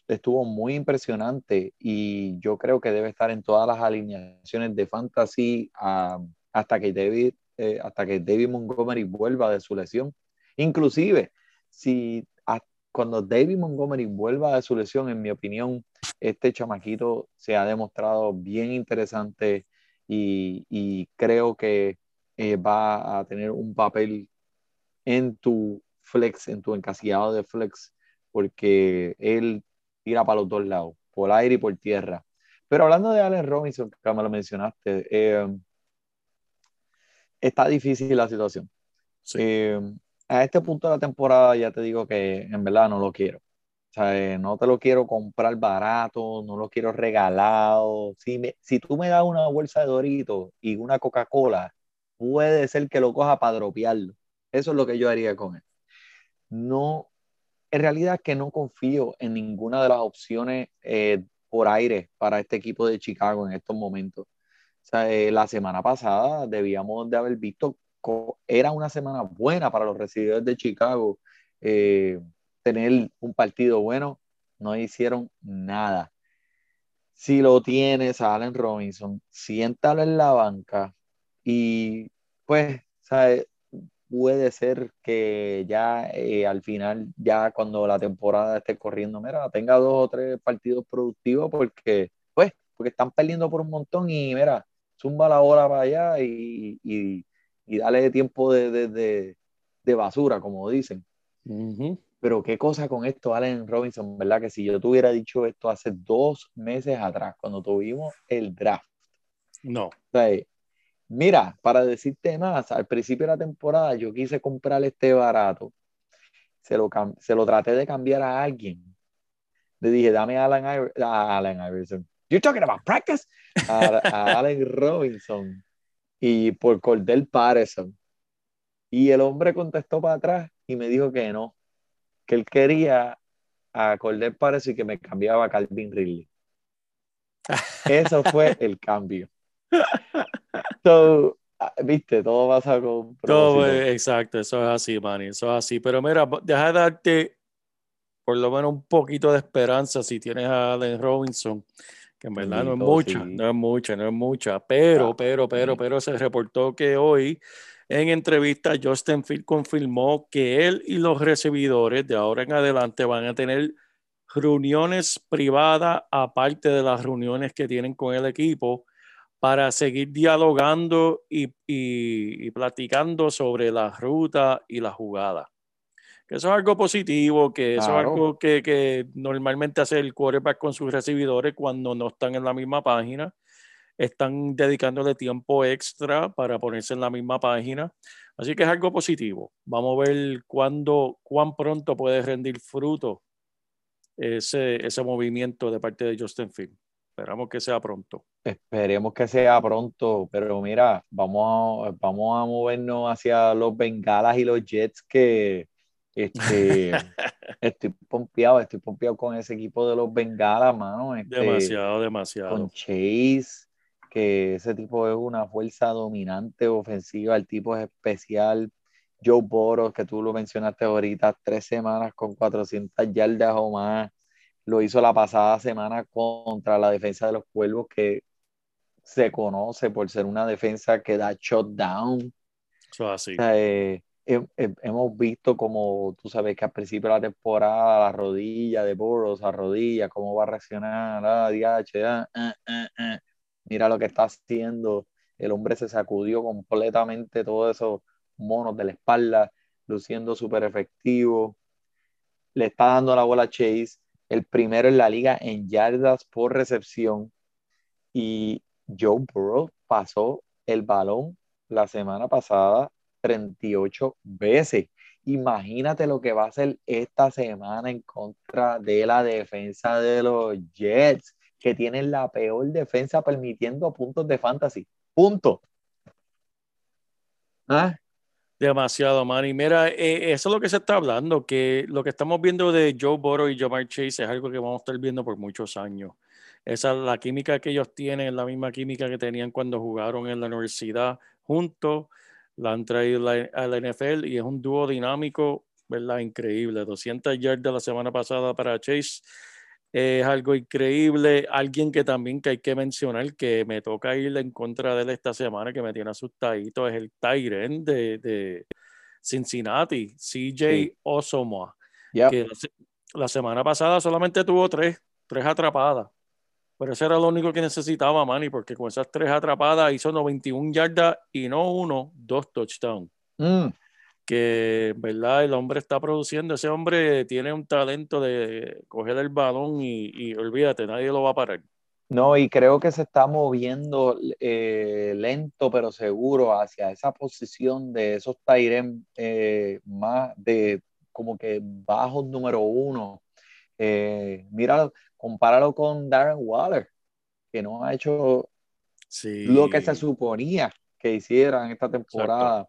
Estuvo muy impresionante y yo creo que debe estar en todas las alineaciones de fantasy uh, hasta que David eh, hasta que David Montgomery vuelva de su lesión. Inclusive si a, cuando David Montgomery vuelva de su lesión, en mi opinión este chamaquito se ha demostrado bien interesante y, y creo que eh, va a tener un papel en tu flex, en tu encasillado de flex, porque él tira para los dos lados, por aire y por tierra. Pero hablando de Allen Robinson, que me lo mencionaste, eh, está difícil la situación. Sí. Eh, a este punto de la temporada ya te digo que en verdad no lo quiero. O sea, eh, no te lo quiero comprar barato, no lo quiero regalado. Si, me, si tú me das una bolsa de Doritos y una Coca-Cola, puede ser que lo coja para dropearlo. Eso es lo que yo haría con él. No, en realidad que no confío en ninguna de las opciones eh, por aire para este equipo de Chicago en estos momentos. O sea, eh, la semana pasada debíamos de haber visto, co- era una semana buena para los recibidores de Chicago, eh, tener un partido bueno, no hicieron nada. Si lo tienes a Allen Robinson, siéntalo en la banca y pues, ¿sabes? Puede ser que ya eh, al final, ya cuando la temporada esté corriendo, mira, tenga dos o tres partidos productivos porque, pues, porque están perdiendo por un montón y mira, zumba la bola para allá y, y, y dale tiempo de, de, de, de basura, como dicen. Uh-huh. Pero qué cosa con esto, Allen Robinson, ¿verdad? Que si yo te hubiera dicho esto hace dos meses atrás, cuando tuvimos el draft. No. O sea, mira, para decirte más, al principio de la temporada yo quise comprar este barato. Se lo, cam- se lo traté de cambiar a alguien. Le dije, dame a Allen, Iver- a Allen Iverson. You're talking about practice? A, a Allen Robinson. Y por Cordell Patterson. Y el hombre contestó para atrás y me dijo que no. Que él quería a Cordell Patterson y que me cambiaba a Calvin Ridley. Eso fue el cambio. So, viste, todo pasa con todo, exacto, eso es así, Manny, eso es así, pero mira, deja de darte por lo menos un poquito de esperanza si tienes a Allen Robinson, que en verdad sí, no es mucha, sí. no es mucha, no es mucha, pero, ah, pero, pero, sí. pero se reportó que hoy en entrevista Justin Field confirmó que él y los recibidores de ahora en adelante van a tener reuniones privadas aparte de las reuniones que tienen con el equipo para seguir dialogando y, y, y platicando sobre la ruta y la jugada. Que eso es algo positivo, que eso claro. es algo que, que normalmente hace el quarterback con sus recibidores cuando no están en la misma página. Están dedicándole tiempo extra para ponerse en la misma página. Así que es algo positivo. Vamos a ver cuándo, cuán pronto puede rendir fruto ese, ese movimiento de parte de Justin Field. Esperamos que sea pronto. Esperemos que sea pronto, pero mira, vamos a, vamos a movernos hacia los Bengalas y los Jets que este, estoy pompeado, estoy pompeado con ese equipo de los Bengalas, mano. Este, demasiado, demasiado. Con Chase, que ese tipo es una fuerza dominante ofensiva, el tipo es especial. Joe Burrows, que tú lo mencionaste ahorita, tres semanas con cuatrocientas yardas o más. Lo hizo la pasada semana contra la defensa de los Cuervos, que se conoce por ser una defensa que da shutdown. Eso así. O sea, eh, eh, eh, hemos visto como, tú sabes, que al principio de la temporada, la rodilla de Burrows, la rodilla, cómo va a reaccionar, ah, D H, ah, ah, ah, ah. Mira lo que está haciendo. El hombre se sacudió completamente todos esos monos de la espalda, luciendo súper efectivo. Le está dando la bola a Chase, el primero en la liga en yardas por recepción. Y Joe Burrows pasó el balón la semana pasada treinta y ocho veces. Imagínate lo que va a hacer esta semana en contra de la defensa de los Jets, que tienen la peor defensa permitiendo puntos de fantasy. Punto. ¿Ah? Demasiado, Manny. Mira, eh, eso es lo que se está hablando, que lo que estamos viendo de Joe Burrow y Jamar Chase es algo que vamos a estar viendo por muchos años. Esa, la química que ellos tienen es la misma química que tenían cuando jugaron en la universidad juntos. La han traído a la N F L y es un dúo dinámico, ¿verdad? Increíble. doscientas yardas la semana pasada para Chase. Eh, es algo increíble. Alguien que también que hay que mencionar, que me toca ir en contra de él esta semana, que me tiene asustadito, es el tight end de, de Cincinnati, C J sí. Osoma. Yep. Que la, la semana pasada solamente tuvo tres, tres atrapadas. Pero eso era lo único que necesitaba, Manny, porque con esas tres atrapadas hizo noventa y una yardas y no uno, dos touchdowns. Mm. Que, ¿verdad? El hombre está produciendo. Ese hombre tiene un talento de coger el balón y, y olvídate, nadie lo va a parar. No, y creo que se está moviendo eh, lento pero seguro hacia esa posición de esos tight end eh, más de como que bajos número uno. Eh, mira, compáralo con Darren Waller, que no ha hecho sí. lo que se suponía que hicieran esta temporada.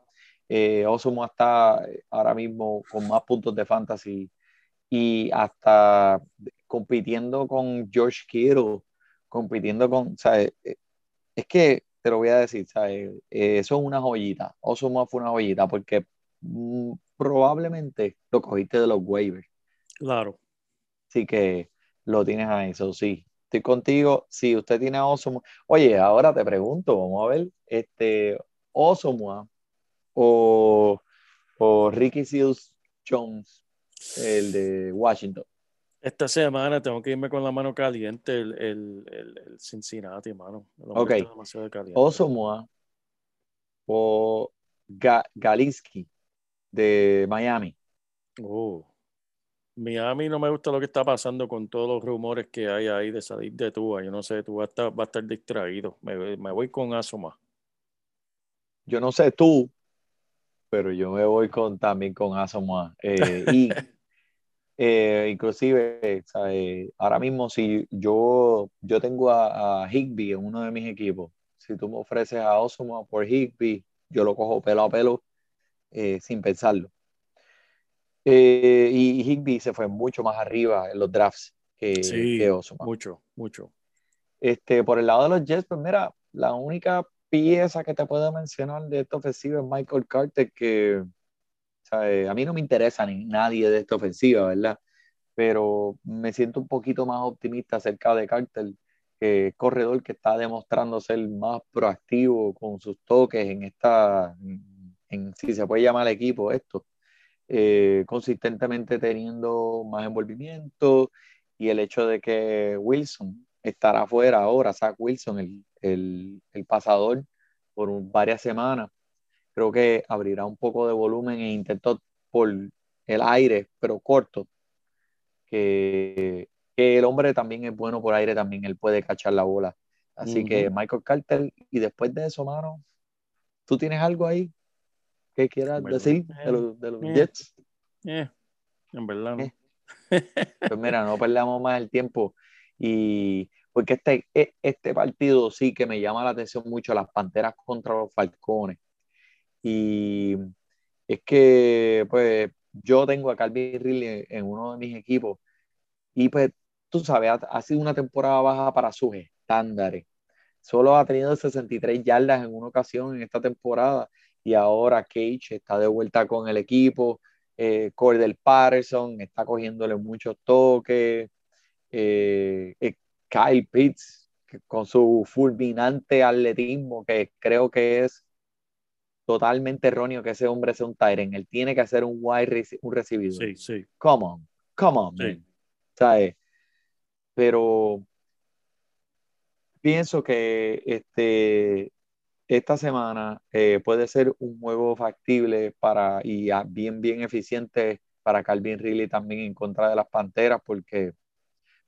Eh, Osumo está ahora mismo con más puntos de fantasy y hasta compitiendo con George Kittle, compitiendo con, ¿sabes? Es que te lo voy a decir, ¿sabes? Eh, eso es una joyita. Osumo fue una joyita porque mm, probablemente lo cogiste de los waivers. Claro. Así que lo tienes a eso, sí. Estoy contigo. Si usted tiene a Osomua. Oye, ahora te pregunto, vamos a ver, este, Osomua o, o Ricky Seals Jones, el de Washington. Esta semana tengo que irme con la mano caliente, el, el, el, el Cincinnati, mano. El ok. Está demasiado caliente. Osomua o Ga- Galinsky de Miami. Oh. Miami no me gusta lo que está pasando con todos los rumores que hay ahí de salir de Tua. Yo no sé, Tua va, va a estar distraído. Me, me voy con Asoma. Yo no sé tú, pero yo me voy con, también con Asoma. Eh, y eh, inclusive, ¿sabes? Ahora mismo si yo, yo tengo a, a Higbee en uno de mis equipos, si tú me ofreces a Asoma por Higbee, yo lo cojo pelo a pelo eh, sin pensarlo. Eh, y Higbee se fue mucho más arriba en los drafts que, sí, que Osuma. Mucho, mucho. Este, por el lado de los Jets, pues mira, la única pieza que te puedo mencionar de esta ofensiva es Michael Carter, que ¿sabes? A mí no me interesa ni nadie de esta ofensiva, ¿verdad? Pero me siento un poquito más optimista acerca de Carter, eh, corredor que está demostrando ser más proactivo con sus toques en esta, en, en, si se puede llamar el equipo esto. Eh, consistentemente teniendo más envolvimiento, y el hecho de que Wilson estará fuera ahora, Zach Wilson, el, el, el pasador, por un, varias semanas, creo que abrirá un poco de volumen e intentos por el aire, pero corto, que, que el hombre también es bueno por aire, también él puede cachar la bola, así uh-huh. que Michael Carter. Y después de eso, mano, ¿tú tienes algo ahí que quieras bueno, decir eh, de los, de los eh, Jets? Eh, en verdad no. Eh. Pues mira, no perdamos más el tiempo, y porque este, este partido sí que me llama la atención mucho, las Panteras contra los Falcones. Y es que pues yo tengo a Calvin Ridley en uno de mis equipos y pues tú sabes, ha, ha sido una temporada baja para sus estándares. Solo ha tenido sesenta y tres yardas en una ocasión en esta temporada. Y ahora Cage está de vuelta con el equipo, eh, Cordell Patterson está cogiéndole muchos toques, eh, eh, Kyle Pitts con su fulminante atletismo, que creo que es totalmente erróneo que ese hombre sea un tight end. Él tiene que hacer un wide rec- un recibidor. Sí, sí. Come on, come on, sí. Man. ¿Sabes? Pero pienso que este... esta semana eh, puede ser un juego factible para y bien, bien eficiente para Calvin Ridley también en contra de las Panteras, porque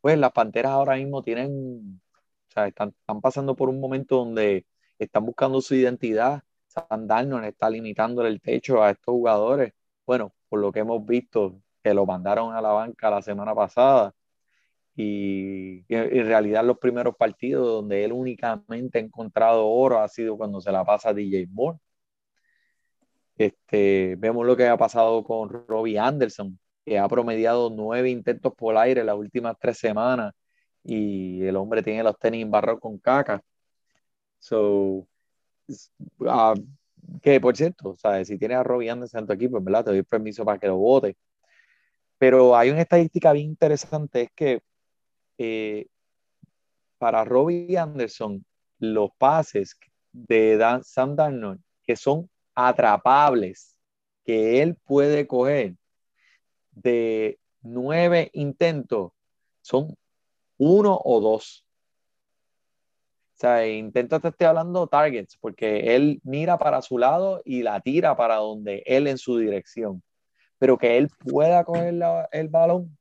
pues las Panteras ahora mismo tienen, o sea, están, están pasando por un momento donde están buscando su identidad. Sam Darnold está limitándole el techo a estos jugadores. Bueno, por lo que hemos visto, que lo mandaron a la banca la semana pasada. Y, y en realidad los primeros partidos donde él únicamente ha encontrado oro ha sido cuando se la pasa a D J Moore. Este, vemos lo que ha pasado con Robbie Anderson, que ha promediado nueve intentos por aire las últimas tres semanas y el hombre tiene los tenis embarrados con caca. So, uh, que por cierto, ¿sabes? Si tienes a Robbie Anderson en tu equipo, ¿verdad? Te doy permiso para que lo vote. Pero hay una estadística bien interesante, es que Eh, para Robbie Anderson, los pases de Dan, Sam Darnold, que son atrapables, que él puede coger de nueve intentos, son uno o dos. O sea, intento, te estoy hablando targets, porque él mira para su lado y la tira para donde él en su dirección. Pero que él pueda coger la, el balón,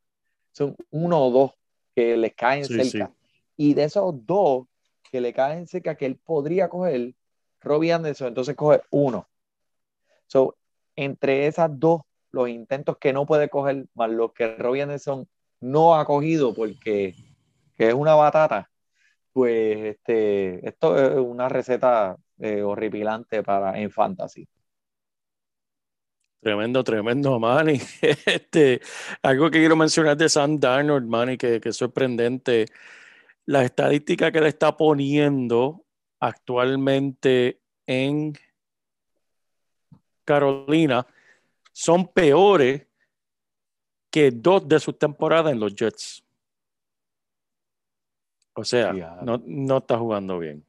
son uno o dos que les caen sí, cerca. Sí. Y de esos dos que le caen cerca que él podría coger, Robbie Anderson entonces coge uno. So, entre esas dos, los intentos que no puede coger, más los que Robbie Anderson no ha cogido porque que es una batata, pues este, esto es una receta eh, horripilante para, en fantasy. Tremendo, tremendo, Manny. Este, algo que quiero mencionar de Sam Darnold, Manny, que, que es sorprendente. La estadística que le está poniendo actualmente en Carolina son peores que dos de sus temporadas en los Jets. O sea, no, no está jugando bien.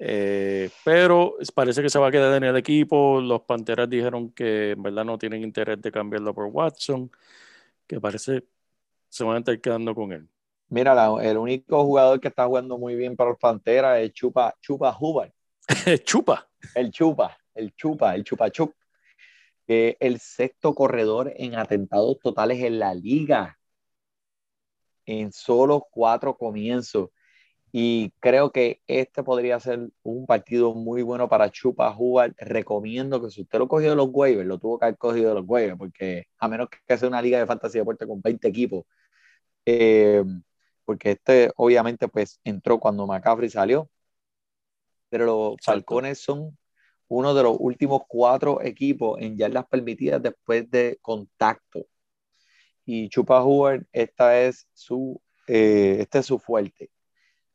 Eh, pero parece que se va a quedar en el equipo. Los Panteras dijeron que en verdad no tienen interés de cambiarlo por Watson, que parece se van a estar quedando con él. Mira, la, el único jugador que está jugando muy bien para los Panteras es Chupa Chupa Hubbard. Chupa. El Chupa, el Chupa, el Chupa Chup. Eh, el sexto corredor en atentados totales en la liga. En solo cuatro comienzos. Y creo que este podría ser un partido muy bueno para Chupa Hubbard. Recomiendo que si usted lo cogió de los waivers, lo tuvo que haber cogido de los waivers, porque a menos que sea una liga de fantasy deporte con veinte equipos, eh, porque este obviamente pues entró cuando McCaffrey salió, pero los Falcones son uno de los últimos cuatro equipos en yardas permitidas después de contacto. Y Chupa Hubbard, esta es su, eh, este es su fuerte.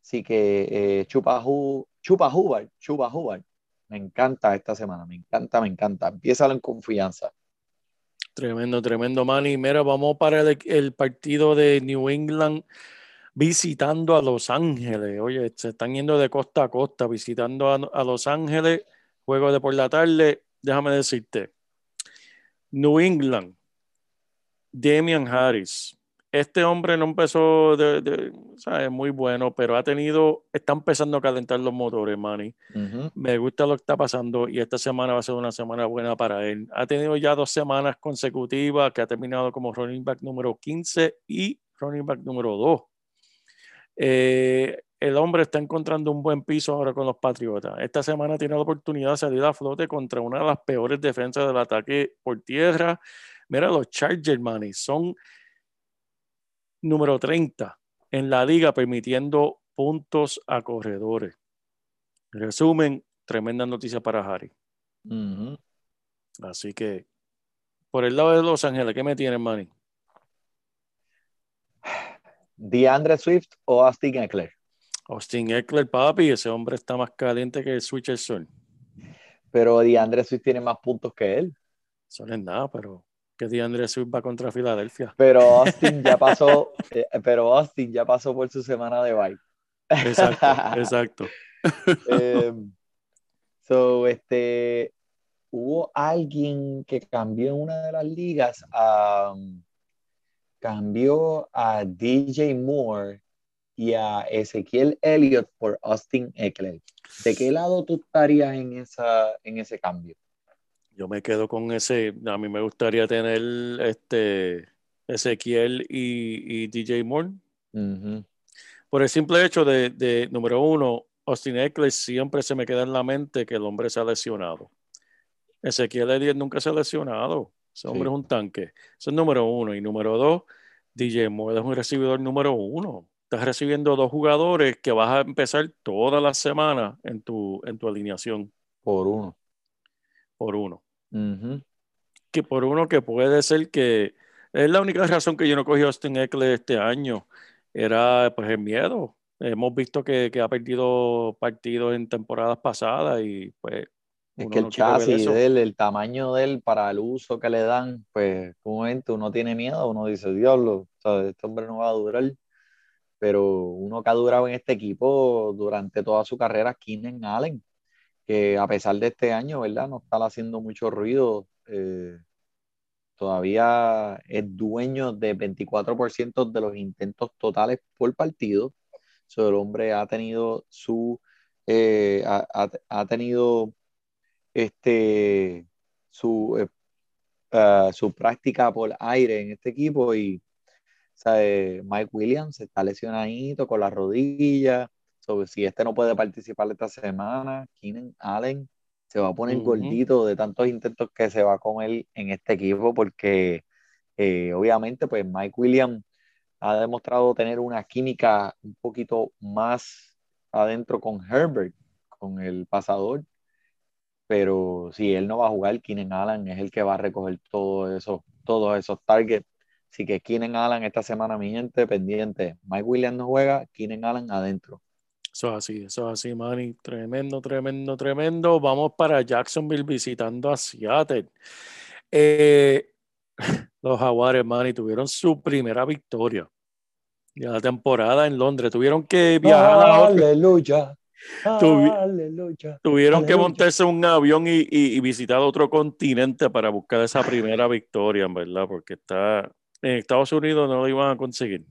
Así que eh, Chupa Hubbard, Chupa Hubbard, Chupa Hubbard. Me encanta esta semana, me encanta, me encanta. Empiézalo en confianza. Tremendo, tremendo, Manny. Mira, vamos para el, el partido de New England visitando a Los Ángeles. Oye, se están yendo de costa a costa, visitando a, a Los Ángeles. Juego de por la tarde, déjame decirte. New England, Damian Harris. Este hombre no empezó de, de, ¿sabes? Muy bueno, pero ha tenido, está empezando a calentar los motores, Manny. Uh-huh. Me gusta lo que está pasando y esta semana va a ser una semana buena para él. Ha tenido ya dos semanas consecutivas que ha terminado como running back número quince y running back número dos. Eh, el hombre está encontrando un buen piso ahora con los Patriotas. Esta semana tiene la oportunidad de salir a flote contra una de las peores defensas del ataque por tierra. Mira, los Chargers, Manny, son número treinta en la liga, permitiendo puntos a corredores. Resumen, tremenda noticia para Harry. Uh-huh. Así que, por el lado de Los Ángeles, ¿qué me tienen, Manny? DeAndre Swift o Austin Eckler. Austin Eckler, papi, ese hombre está más caliente que el Switcher Sol. Pero DeAndre Swift tiene más puntos que él. Eso no es nada, pero que DeAndre Swift va contra Filadelfia. Pero Austin ya pasó, eh, pero Austin ya pasó por su semana de bye. Exacto, exacto. Eh, so, este, hubo alguien que cambió en una de las ligas, a, cambió a D J Moore y a Ezequiel Elliott por Austin Eckler. ¿De qué lado tú estarías en, esa, en ese cambio? Yo me quedo con ese. A mí me gustaría tener este Ezequiel y, y D J Moore. Uh-huh. Por el simple hecho de, de número uno, Austin Eckler siempre se me queda en la mente que el hombre se ha lesionado. Ezequiel Elliott nunca se ha lesionado. Ese hombre sí. es un tanque. Eso es número uno. Y número dos, D J Moore es un recibidor número uno. Estás recibiendo dos jugadores que vas a empezar toda la semana en tu, en tu alineación. Por uno. Por uno. Uh-huh. Que por uno que puede ser que... Es la única razón que yo no cogí a Austin Eckler este año. Era pues el miedo. Hemos visto que, que ha perdido partidos en temporadas pasadas y pues... Es que el no chasis de él, el tamaño de él para el uso que le dan, pues un momento uno tiene miedo, uno dice, diablo, ¿sabes? Este hombre no va a durar. Pero uno que ha durado en este equipo durante toda su carrera, Keenan Allen, que a pesar de este año, ¿verdad? No está haciendo mucho ruido. Eh, todavía es dueño de veinticuatro por ciento de los intentos totales por partido. So, el hombre ha tenido su... Eh, ha, ha, ha tenido... este su, eh, uh, su práctica por aire en este equipo y ¿sabe? Mike Williams está lesionadito con la rodilla, so, si este no puede participar esta semana, Keenan Allen se va a poner uh-huh. gordito de tantos intentos que se va con él en este equipo porque eh, obviamente pues Mike Williams ha demostrado tener una química un poquito más adentro con Herbert, con el pasador. Pero si él no va a jugar, Keenan Allen es el que va a recoger todo eso, todos esos targets. Así que Keenan Allen esta semana, mi gente, pendiente. Mike Williams no juega, Keenan Allen adentro. Eso es así, eso es así, Manny. Tremendo, tremendo, tremendo. Vamos para Jacksonville visitando a Seattle. Eh, los Jaguares, Manny, tuvieron su primera victoria de la temporada en Londres. Tuvieron que viajar a la... ¡Aleluya! Tuvi- Aleluya. Tuvieron Aleluya. que montarse un avión y, y, y visitar otro continente para buscar esa primera victoria, en verdad, porque está en Estados Unidos no lo iban a conseguir.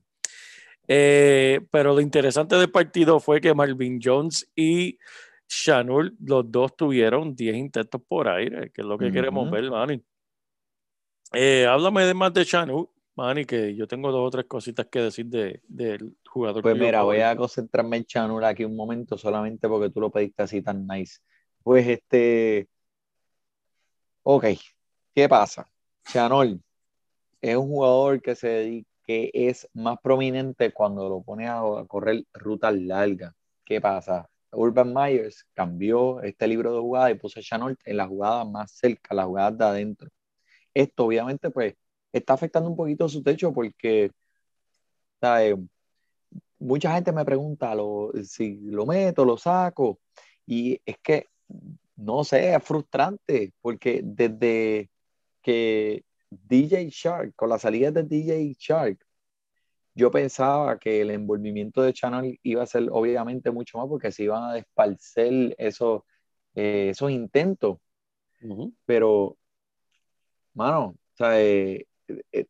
Eh, pero lo interesante del partido fue que Marvin Jones y Shanul, los dos tuvieron diez intentos por aire, que es lo que uh-huh. queremos ver, Manny. Eh, háblame de más de Shanul, Manny, que yo tengo dos o tres cositas que decir de, del jugador. Pues mira, voy a concentrarme en Chanura aquí un momento, solamente porque tú lo pediste así tan nice. Pues este... Ok, ¿qué pasa? Chanol es un jugador que, se, que es más prominente cuando lo pones a correr rutas largas. ¿Qué pasa? Urban Myers cambió este libro de jugada y puso a Chanol en la jugada más cerca, la jugada de adentro. Esto obviamente pues está afectando un poquito su techo porque, ¿sabes? Mucha gente me pregunta lo, si lo meto, lo saco. Y es que, no sé, es frustrante porque desde que D J Shark, con la salida de D J Shark, yo pensaba que el envolvimiento de Chanel iba a ser obviamente mucho más porque se iban a desparcer esos, eh, esos intentos. Uh-huh. Pero, mano, o sea, eh, eh,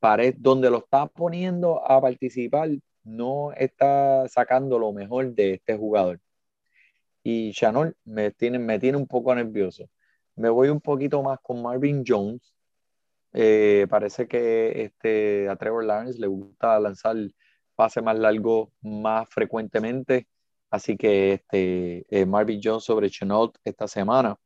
Pared, donde lo está poniendo a participar, no está sacando lo mejor de este jugador. Y Chanol me tiene, me tiene un poco nervioso. Me voy un poquito más con Marvin Jones. Eh, parece que este, a Trevor Lawrence le gusta lanzar pase más largo más frecuentemente. Así que este, eh, Marvin Jones sobre Chanol esta semana.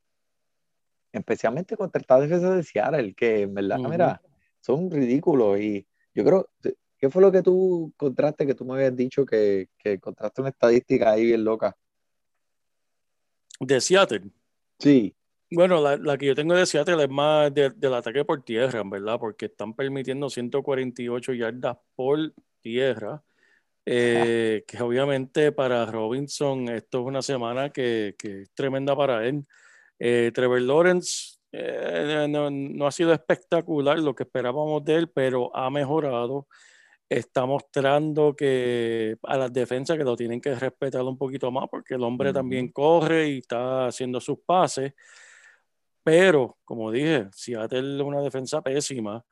Especialmente contra esta defensa de Seattle, que en verdad, uh-huh. mira, son ridículos. Y yo creo, ¿qué fue lo que tú encontraste? Que tú me habías dicho que, que encontraste una estadística ahí bien loca. ¿De Seattle? Sí. Bueno, la, la que yo tengo de Seattle es más de, del ataque por tierra, en verdad, porque están permitiendo ciento cuarenta y ocho yardas por tierra. Eh, que obviamente para Robinson esto es una semana que, que es tremenda para él. Eh, Trevor Lawrence... Eh, no, no ha sido espectacular lo que esperábamos de él, pero ha mejorado, está mostrando que a las defensas que lo tienen que respetar un poquito más porque el hombre mm-hmm. también corre y está haciendo sus pases, pero como dije, Seattle es una defensa pésima,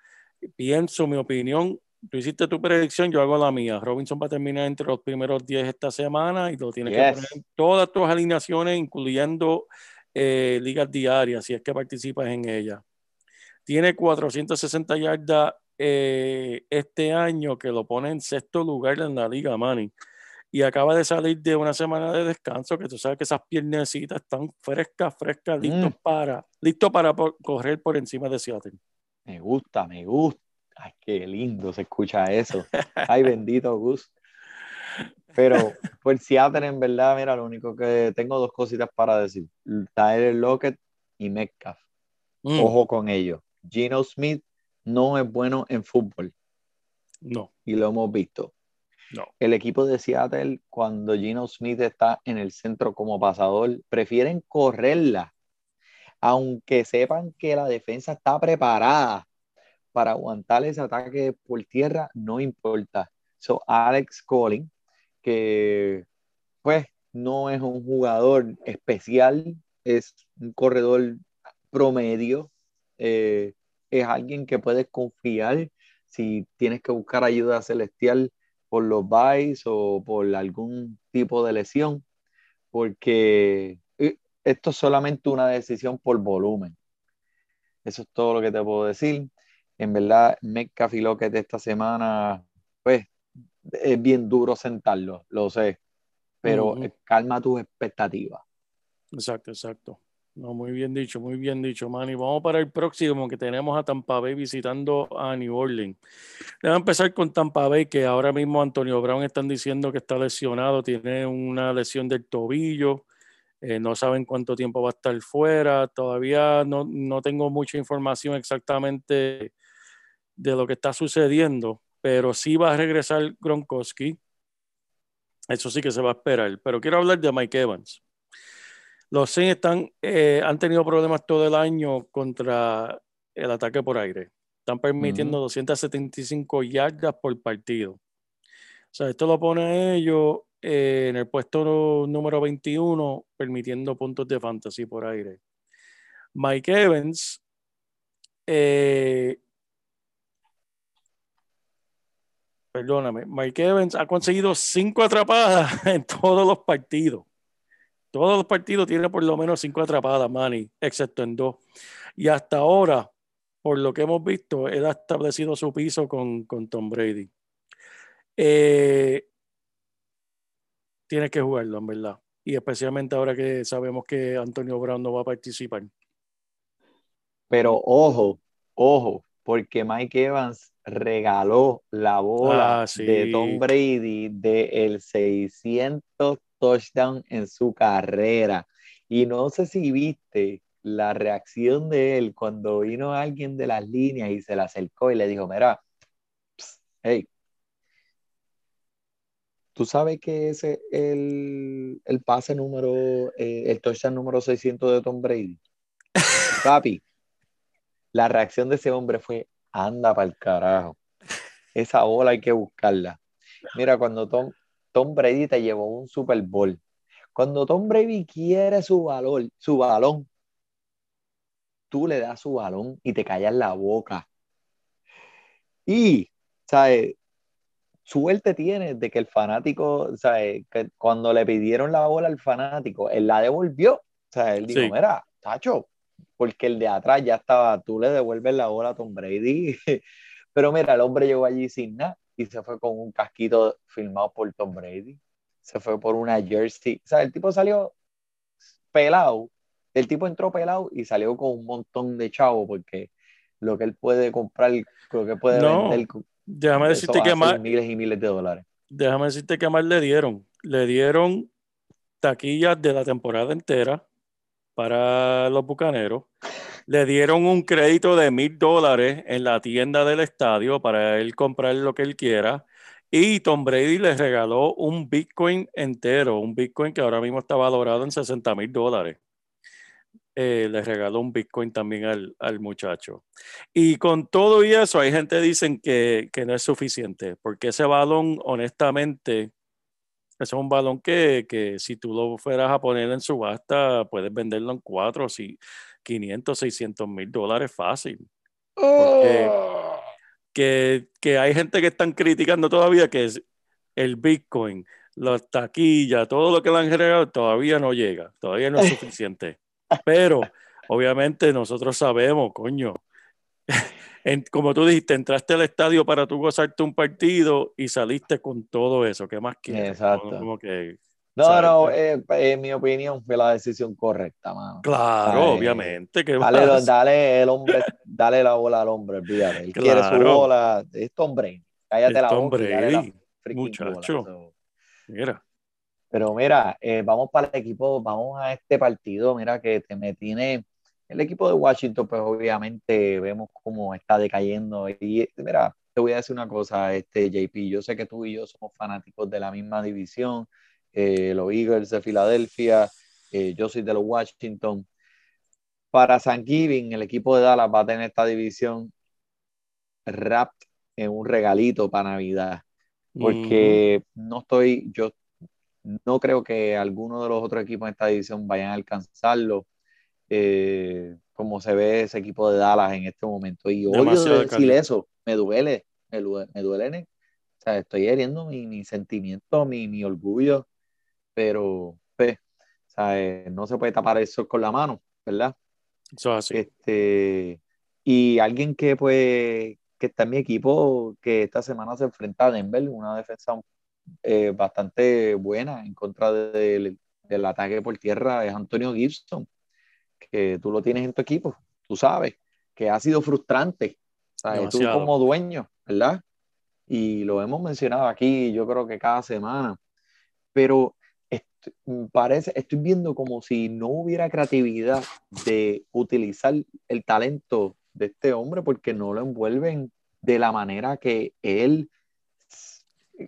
pienso, mi opinión Tú hiciste tu predicción, yo hago la mía. Robinson va a terminar entre los primeros diez esta semana y lo tienes yes. que poner en todas tus alineaciones, incluyendo eh, ligas diarias, si es que participas en ellas. Tiene cuatrocientas sesenta yardas eh, este año, que lo pone en sexto lugar en la liga, Manny. Y acaba de salir de una semana de descanso, que tú sabes que esas piernecitas están frescas, frescas, listos mm. para, listo para por, correr por encima de Seattle. Me gusta, me gusta. Ay, qué lindo se escucha eso. Ay, bendito Gus. Pero por Seattle, en verdad, mira, lo único que tengo dos cositas para decir. Tyler Lockett y Metcalf. Mm. Ojo con ellos. Geno Smith no es bueno en fútbol. No. Y lo hemos visto. No. El equipo de Seattle, cuando Geno Smith está en el centro como pasador, prefieren correrla, aunque sepan que la defensa está preparada para aguantar ese ataque por tierra, no importa. So, Alex Collins, que pues no es un jugador especial, es un corredor promedio, eh, es alguien que puedes confiar si tienes que buscar ayuda celestial por los byes o por algún tipo de lesión, porque esto es solamente una decisión por volumen. Eso es todo lo que te puedo decir. En verdad, Metcalf y Lockett esta semana, pues, es bien duro sentarlo, lo sé, pero uh-huh. calma tus expectativas. Exacto, exacto. No, muy bien dicho, muy bien dicho, Manny. Vamos para el próximo, que tenemos a Tampa Bay visitando a New Orleans. Le voy a empezar con Tampa Bay, que ahora mismo Antonio Brown están diciendo que está lesionado, tiene una lesión del tobillo, eh, no saben cuánto tiempo va a estar fuera, todavía no, no tengo mucha información exactamente de lo que está sucediendo, pero sí va a regresar Gronkowski, eso sí que se va a esperar, pero quiero hablar de Mike Evans. Los Saints están, eh, han tenido problemas todo el año contra el ataque por aire. Están permitiendo uh-huh. doscientas setenta y cinco yardas por partido. O sea, esto lo pone a ellos eh, en el puesto número veintiuno, permitiendo puntos de fantasy por aire. Mike Evans eh, perdóname, Mike Evans ha conseguido cinco atrapadas en todos los partidos. Todos los partidos tiene por lo menos cinco atrapadas, Manny, excepto en dos. Y hasta ahora, por lo que hemos visto, él ha establecido su piso con, con Tom Brady. Eh, tienes que jugarlo, en verdad. Y especialmente ahora que sabemos que Antonio Brown no va a participar. Pero ojo, ojo, porque Mike Evans regaló la bola ah, sí. de Tom Brady del seiscientos touchdown en su carrera, y no sé si viste la reacción de él cuando vino alguien de las líneas y se le acercó y le dijo, mira, pss, hey, tú sabes que ese el, el pase número eh, el touchdown número seiscientos de Tom Brady. Papi, la reacción de ese hombre fue, anda para el carajo, esa bola hay que buscarla. Mira, cuando Tom Tom Brady te llevó un Super Bowl. Cuando Tom Brady quiere su valor, su balón, tú le das su balón y te callas la boca. Y, ¿sabes? Suerte tienes de que el fanático, ¿sabes? Que cuando le pidieron la bola al fanático, él la devolvió. O sea, él dijo, sí. mira, tacho, porque el de atrás ya estaba, tú le devuelves la bola a Tom Brady. Pero mira, el hombre llegó allí sin nada. Y se fue con un casquito filmado por Tom Brady. Se fue por una jersey. O sea, el tipo salió pelado. El tipo entró pelado y salió con un montón de chavo, porque lo que él puede comprar, lo que puede no, vender, déjame decirte que más, miles y miles de dólares. Déjame decirte que más le dieron. Le dieron taquillas de la temporada entera para los Bucaneros. Le dieron un crédito de mil dólares en la tienda del estadio para él comprar lo que él quiera. Y Tom Brady les regaló un Bitcoin entero, un Bitcoin que ahora mismo está valorado en sesenta mil dólares. Eh, les regaló un Bitcoin también al, al muchacho. Y con todo y eso, hay gente que dicen que, que no es suficiente, porque ese balón, honestamente, es un balón que, que si tú lo fueras a poner en subasta, puedes venderlo en cuatro, si... quinientos, seiscientos mil dólares fácil. Porque que, que hay gente que están criticando todavía, que es el Bitcoin, las taquillas, todo lo que le han generado todavía no llega, todavía no es suficiente. Pero obviamente nosotros sabemos, coño, en, como tú dijiste, entraste al estadio para tú gozarte un partido y saliste con todo eso. ¿Qué más quieres? Exacto. Como, como que, no, ¿sabes? No, eh, en mi opinión fue la decisión correcta, mano. Claro, dale, obviamente. ¿Qué dale, vas? dale el hombre, dale la bola al hombre, olvídate. Él claro. quiere su bola. Es Tom Brady. Cállate la boca. Dale la muchacho. Bola, so. Mira. Pero mira, eh, vamos para el equipo, vamos a este partido, mira que te me tiene el equipo de Washington, pues obviamente vemos cómo está decayendo. Y mira, te voy a decir una cosa, este J P, yo sé que tú y yo somos fanáticos de la misma división, eh, los Eagles de Filadelfia, eh, yo soy de los Washington. Para Thanksgiving, el equipo de Dallas va a tener esta división wrapped en un regalito para Navidad, porque mm. no estoy, yo no creo que alguno de los otros equipos en esta división vayan a alcanzarlo, eh, como se ve ese equipo de Dallas en este momento. Y demasiado odio decir caliente. Eso, me duele, me duele, me duele. O sea, estoy heriendo mi, mi sentimiento, mi, mi orgullo, pero pues, ¿sabes? No se puede tapar el sol con la mano, ¿verdad? Eso es así. Este, y alguien que pues... que está en mi equipo, que esta semana se enfrenta a Denver, una defensa eh, bastante buena en contra de, de, del ataque por tierra, es Antonio Gibson, que tú lo tienes en tu equipo, tú sabes, que ha sido frustrante, ¿sabes? Tú como dueño, ¿verdad? Y lo hemos mencionado aquí, yo creo que cada semana, pero estoy, parece, estoy viendo como si no hubiera creatividad de utilizar el talento de este hombre, porque no lo envuelven de la manera que él,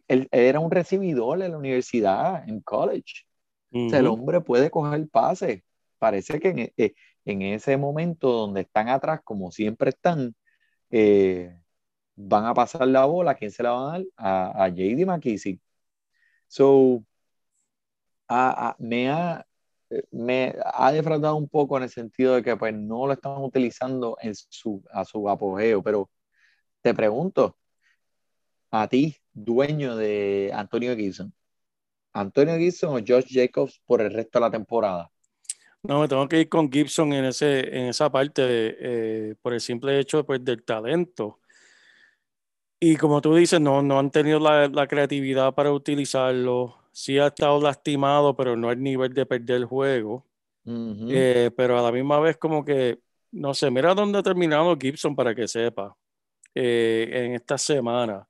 él, él era un recibidor en la universidad, en college. Uh-huh. O sea, el hombre puede coger pases. Parece que en, eh, en ese momento donde están atrás, como siempre están, eh, van a pasar la bola. ¿A quién se la van a dar? A, a J D McKissick. So, a, a, me ha... me ha defraudado un poco en el sentido de que pues no lo están utilizando en su, a su apogeo, pero te pregunto a ti, dueño de Antonio Gibson, ¿Antonio Gibson o Josh Jacobs por el resto de la temporada? No, me tengo que ir con Gibson en, ese, en esa parte de, eh, por el simple hecho pues, del talento, y como tú dices, no, no han tenido la, la creatividad para utilizarlo. Sí ha estado lastimado, pero no al nivel de perder el juego. Uh-huh. Eh, pero a la misma vez como que, no sé, mira dónde ha terminado Gibson para que sepa. Eh, en esta semana.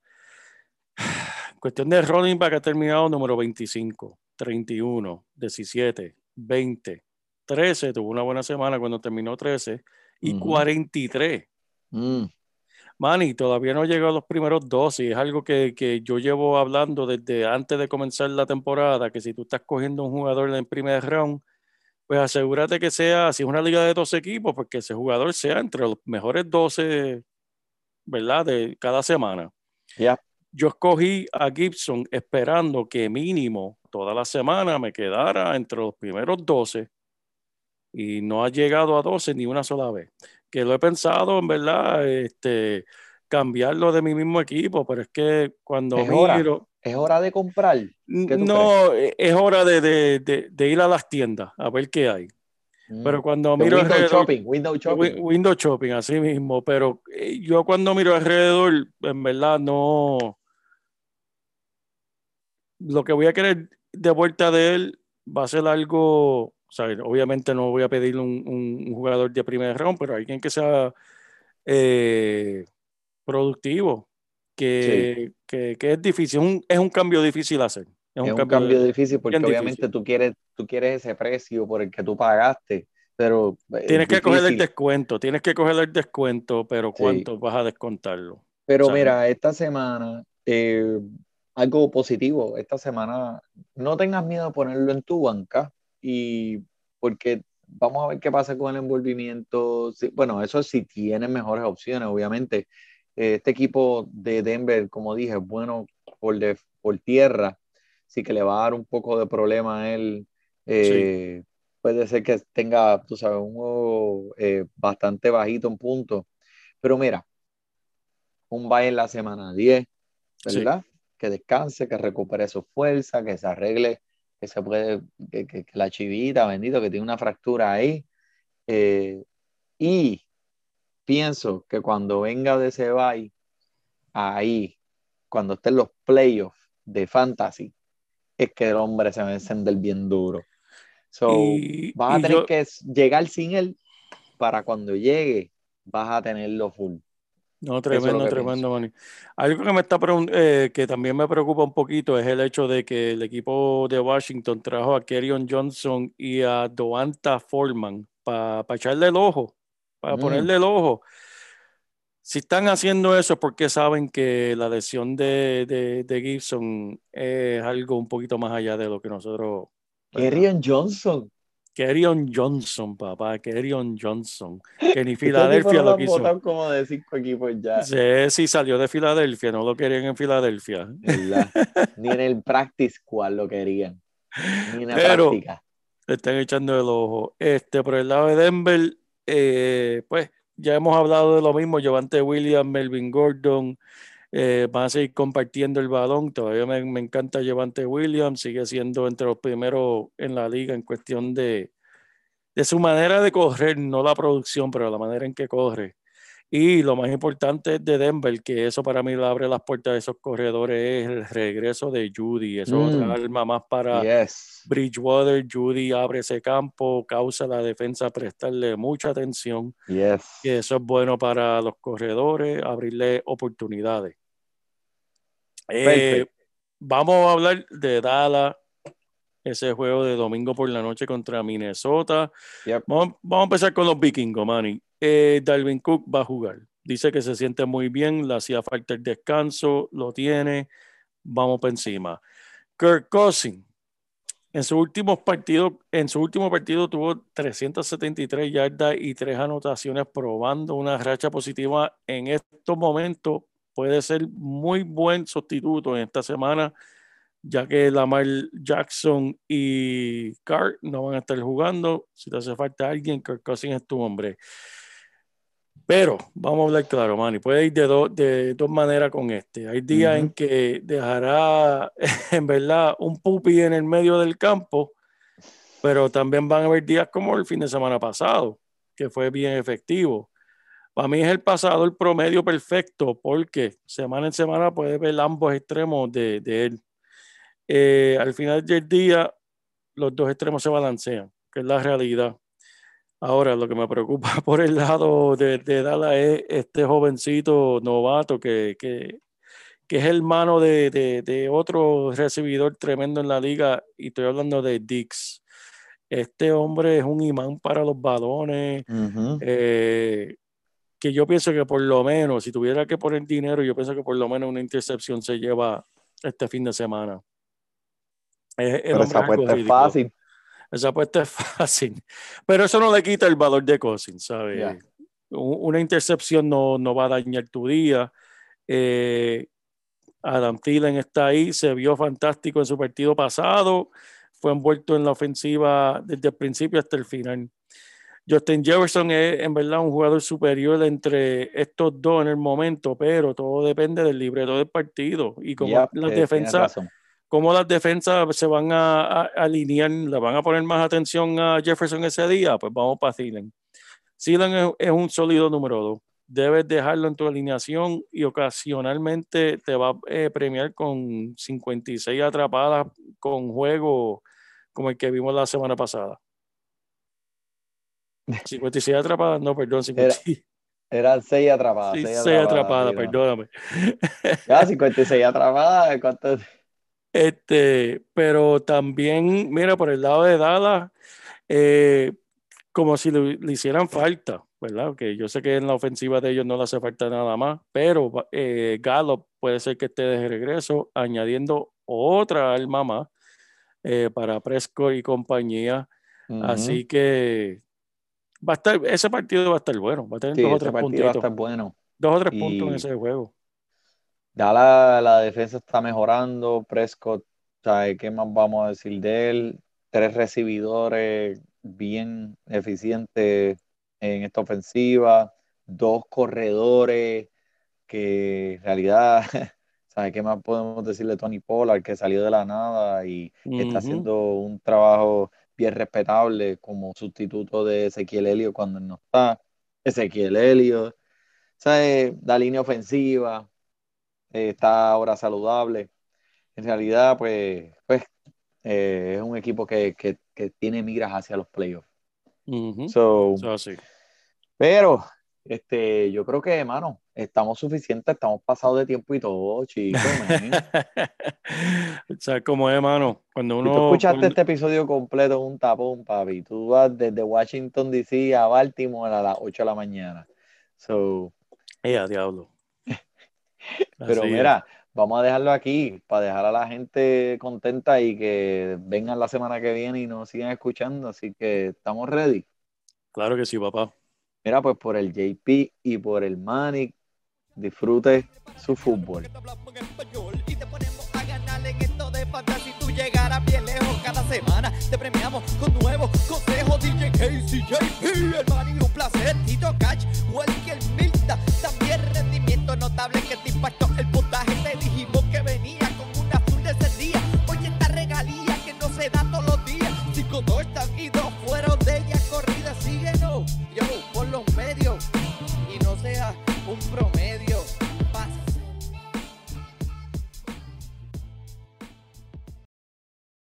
Cuestión de running back ha terminado número veinticinco, treinta y uno, diecisiete, veinte, trece. Tuvo una buena semana cuando terminó trece. Y uh-huh. cuarenta y tres. Uh-huh. Manny, todavía no llegó a los primeros dos y es algo que, que yo llevo hablando desde antes de comenzar la temporada, que si tú estás cogiendo un jugador en el primer round, pues asegúrate que sea, si es una liga de doce equipos, pues que ese jugador sea entre los mejores doce, ¿verdad? De cada semana. Yeah. Yo escogí a Gibson esperando que mínimo toda la semana me quedara entre los primeros doce y no ha llegado a doce ni una sola vez. Que lo he pensado, en verdad, este, cambiarlo de mi mismo equipo, pero es que cuando es hora, miro... ¿Es hora de comprar? No, crees? Es hora de, de, de, de ir a las tiendas a ver qué hay. Mm. Pero cuando The miro... Window alrededor, shopping, window shopping. Window shopping, así mismo. Pero yo cuando miro alrededor, en verdad, no... Lo que voy a querer de vuelta de él va a ser algo... O sea, obviamente no voy a pedirle un, un, un jugador de primer round, pero alguien que sea eh, productivo, que, sí. que, que es difícil, es un, es un cambio difícil hacer. Es un, es un cambio difícil porque obviamente difícil. Tú quieres tú quieres ese precio por el que tú pagaste, pero tienes que coger el descuento, tienes que coger el descuento, pero ¿cuánto sí. vas a descontarlo? Pero o sea, mira, esta semana... Eh, algo positivo, esta semana no tengas miedo a ponerlo en tu banca, y porque vamos a ver qué pasa con el envolvimiento. Bueno, eso sí tienen mejores opciones, obviamente. Este equipo de Denver, como dije, es bueno por, de, por tierra, sí que le va a dar un poco de problema a él. Eh, sí. Puede ser que tenga, tú sabes, un juego eh, bastante bajito en puntos. Pero mira, un bye en la semana diez, ¿verdad? Sí. Que descanse, que recupere su fuerza, que se arregle, que se puede, que, que, que la chivita, bendito, que tiene una fractura ahí. Eh, y pienso que cuando venga de ese bye, ahí, cuando estén los playoffs de fantasy, es que el hombre se va a encender bien duro. So, y, vas a tener yo... que llegar sin él para cuando llegue, vas a tenerlo full. No, tremendo, es tremendo, Manny. Algo que me está eh, que también me preocupa un poquito es el hecho de que el equipo de Washington trajo a Kerryon Johnson y a Doanta Foreman para pa echarle el ojo, para mm. ponerle el ojo. Si están haciendo eso es porque saben que la lesión de, de, de Gibson es algo un poquito más allá de lo que nosotros... Kerryon Johnson. Kerryon Johnson, papá, Kerryon Johnson. Que ni Filadelfia lo quiso. Botan como de cinco equipos ya. Sí, sí, salió de Filadelfia, no lo querían en Filadelfia. La, ni en el practice squad lo querían. Ni en la pero, práctica. Le están echando el ojo. Este, por el lado de Denver, eh, pues ya hemos hablado de lo mismo. Javonte Williams, Melvin Gordon, eh, van a seguir compartiendo el balón. Todavía me, me encanta Javonte Williams, sigue siendo entre los primeros en la liga en cuestión de, de su manera de correr, no la producción, pero la manera en que corre. Y lo más importante es de Denver, que eso para mí le abre las puertas de esos corredores, es el regreso de Judy. Eso es mm. otra arma más para yes. Bridgewater. Judy abre ese campo, causa la defensa prestarle mucha atención. Yes. Y eso es bueno para los corredores, abrirle oportunidades. Eh, vamos a hablar de Dallas. Ese juego de domingo por la noche contra Minnesota. Yep. Vamos, vamos a empezar con los vikingos, Manny. Eh, Dalvin Cook va a jugar. Dice que se siente muy bien, le hacía falta el descanso, lo tiene. Vamos para encima. Kirk Cousins, en su último partido, en su último partido tuvo trescientas setenta y tres yardas y tres anotaciones, probando una racha positiva. En estos momentos puede ser muy buen sustituto en esta semana, ya que Lamar Jackson y Carr no van a estar jugando. Si te hace falta alguien, Kirk Cousins es tu hombre. Pero vamos a hablar claro, Manny. Puede ir de, do, de dos maneras con este. Hay días uh-huh. en que dejará, en verdad, un pupi en el medio del campo, pero también van a haber días como el fin de semana pasado, que fue bien efectivo. Para mí es el pasador promedio perfecto, porque semana en semana puede ver ambos extremos de, de él. Eh, al final del día los dos extremos se balancean, que es la realidad. Ahora lo que me preocupa por el lado de, de Dallas es este jovencito novato que, que, que es hermano de, de, de otro recibidor tremendo en la liga, y estoy hablando de Diggs. Este hombre es un imán para los balones, uh-huh. eh, que yo pienso que por lo menos, si tuviera que poner dinero, yo pienso que por lo menos una intercepción se lleva este fin de semana. Es, pero esa apuesta es fácil. Esa apuesta es fácil. Pero eso no le quita el valor de Cousins, ¿sabes? Yeah. Una intercepción no, no va a dañar tu día. Eh, Adam Thielen está ahí, se vio fantástico en su partido pasado. Fue envuelto en la ofensiva desde el principio hasta el final. Justin Jefferson es en verdad un jugador superior entre estos dos en el momento, pero todo depende del libreto del partido y cómo yeah, las eh, defensas... cómo las defensas se van a, a, a alinear, le van a poner más atención a Jefferson ese día, pues vamos para Thielen. Thielen es, es un sólido número dos. Debes dejarlo en tu alineación y ocasionalmente te va a eh, premiar con cincuenta y seis atrapadas con juego como el que vimos la semana pasada. cincuenta y seis atrapadas, no, perdón, cincuenta y seis. Eran seis atrapadas. Sí, seis atrapadas, atrapadas perdóname. Ya, cincuenta y seis atrapadas, ¿cuántas? Este, pero también, mira, por el lado de Dallas, eh, como si le, le hicieran falta, ¿verdad? Que yo sé que en la ofensiva de ellos no le hace falta nada más, pero eh, Gallup puede ser que esté de regreso, añadiendo otra alma más eh, para Prescott y compañía. Uh-huh. Así que va a estar, ese partido va a estar bueno, va a tener sí, dos o tres puntitos. Va a estar bueno. Dos o tres y... puntos en ese juego. Ya la, la defensa está mejorando. Prescott, ¿sabes? ¿Qué más vamos a decir de él? Tres recibidores bien eficientes en esta ofensiva, dos corredores que en realidad, ¿sabes qué más podemos decirle? Tony Pollard, que salió de la nada y uh-huh. está haciendo un trabajo bien respetable como sustituto de Ezequiel Elliott cuando no está. Ezequiel Elliott, ¿sabes? La línea ofensiva eh, está ahora saludable. En realidad, pues, pues eh, es un equipo que, que, que tiene miras hacia los playoffs. Uh-huh. So, so, sí. Pero este, yo creo que, hermano, estamos suficientes, estamos pasados de tiempo y todo, chicos. ¿Sabes cómo es, mano? Cuando uno... Si tú escuchaste cuando... este episodio completo en un tapón, papi. Tú vas desde Washington, D C a Baltimore a las ocho de la mañana. So... ¡Ea, diablo! Pero así mira, es. Vamos a dejarlo aquí para dejar a la gente contenta y que vengan la semana que viene y nos sigan escuchando. Así que, ¿estamos ready? Claro que sí, papá. Mira, pues por el J P y por el Manic, disfrute su fútbol. Y te ponemos a ganar en esto de fantasía. Si tú llegaras bien lejos cada semana, te premiamos con nuevos consejos. D J Casey, J P, el Manic, un placer. Tito Catch, Welker, Milta, también rendimiento notable que te impactó el puntaje. Te dijimos que venía con una azul de ese día. Oye, esta regalía que no se da todos los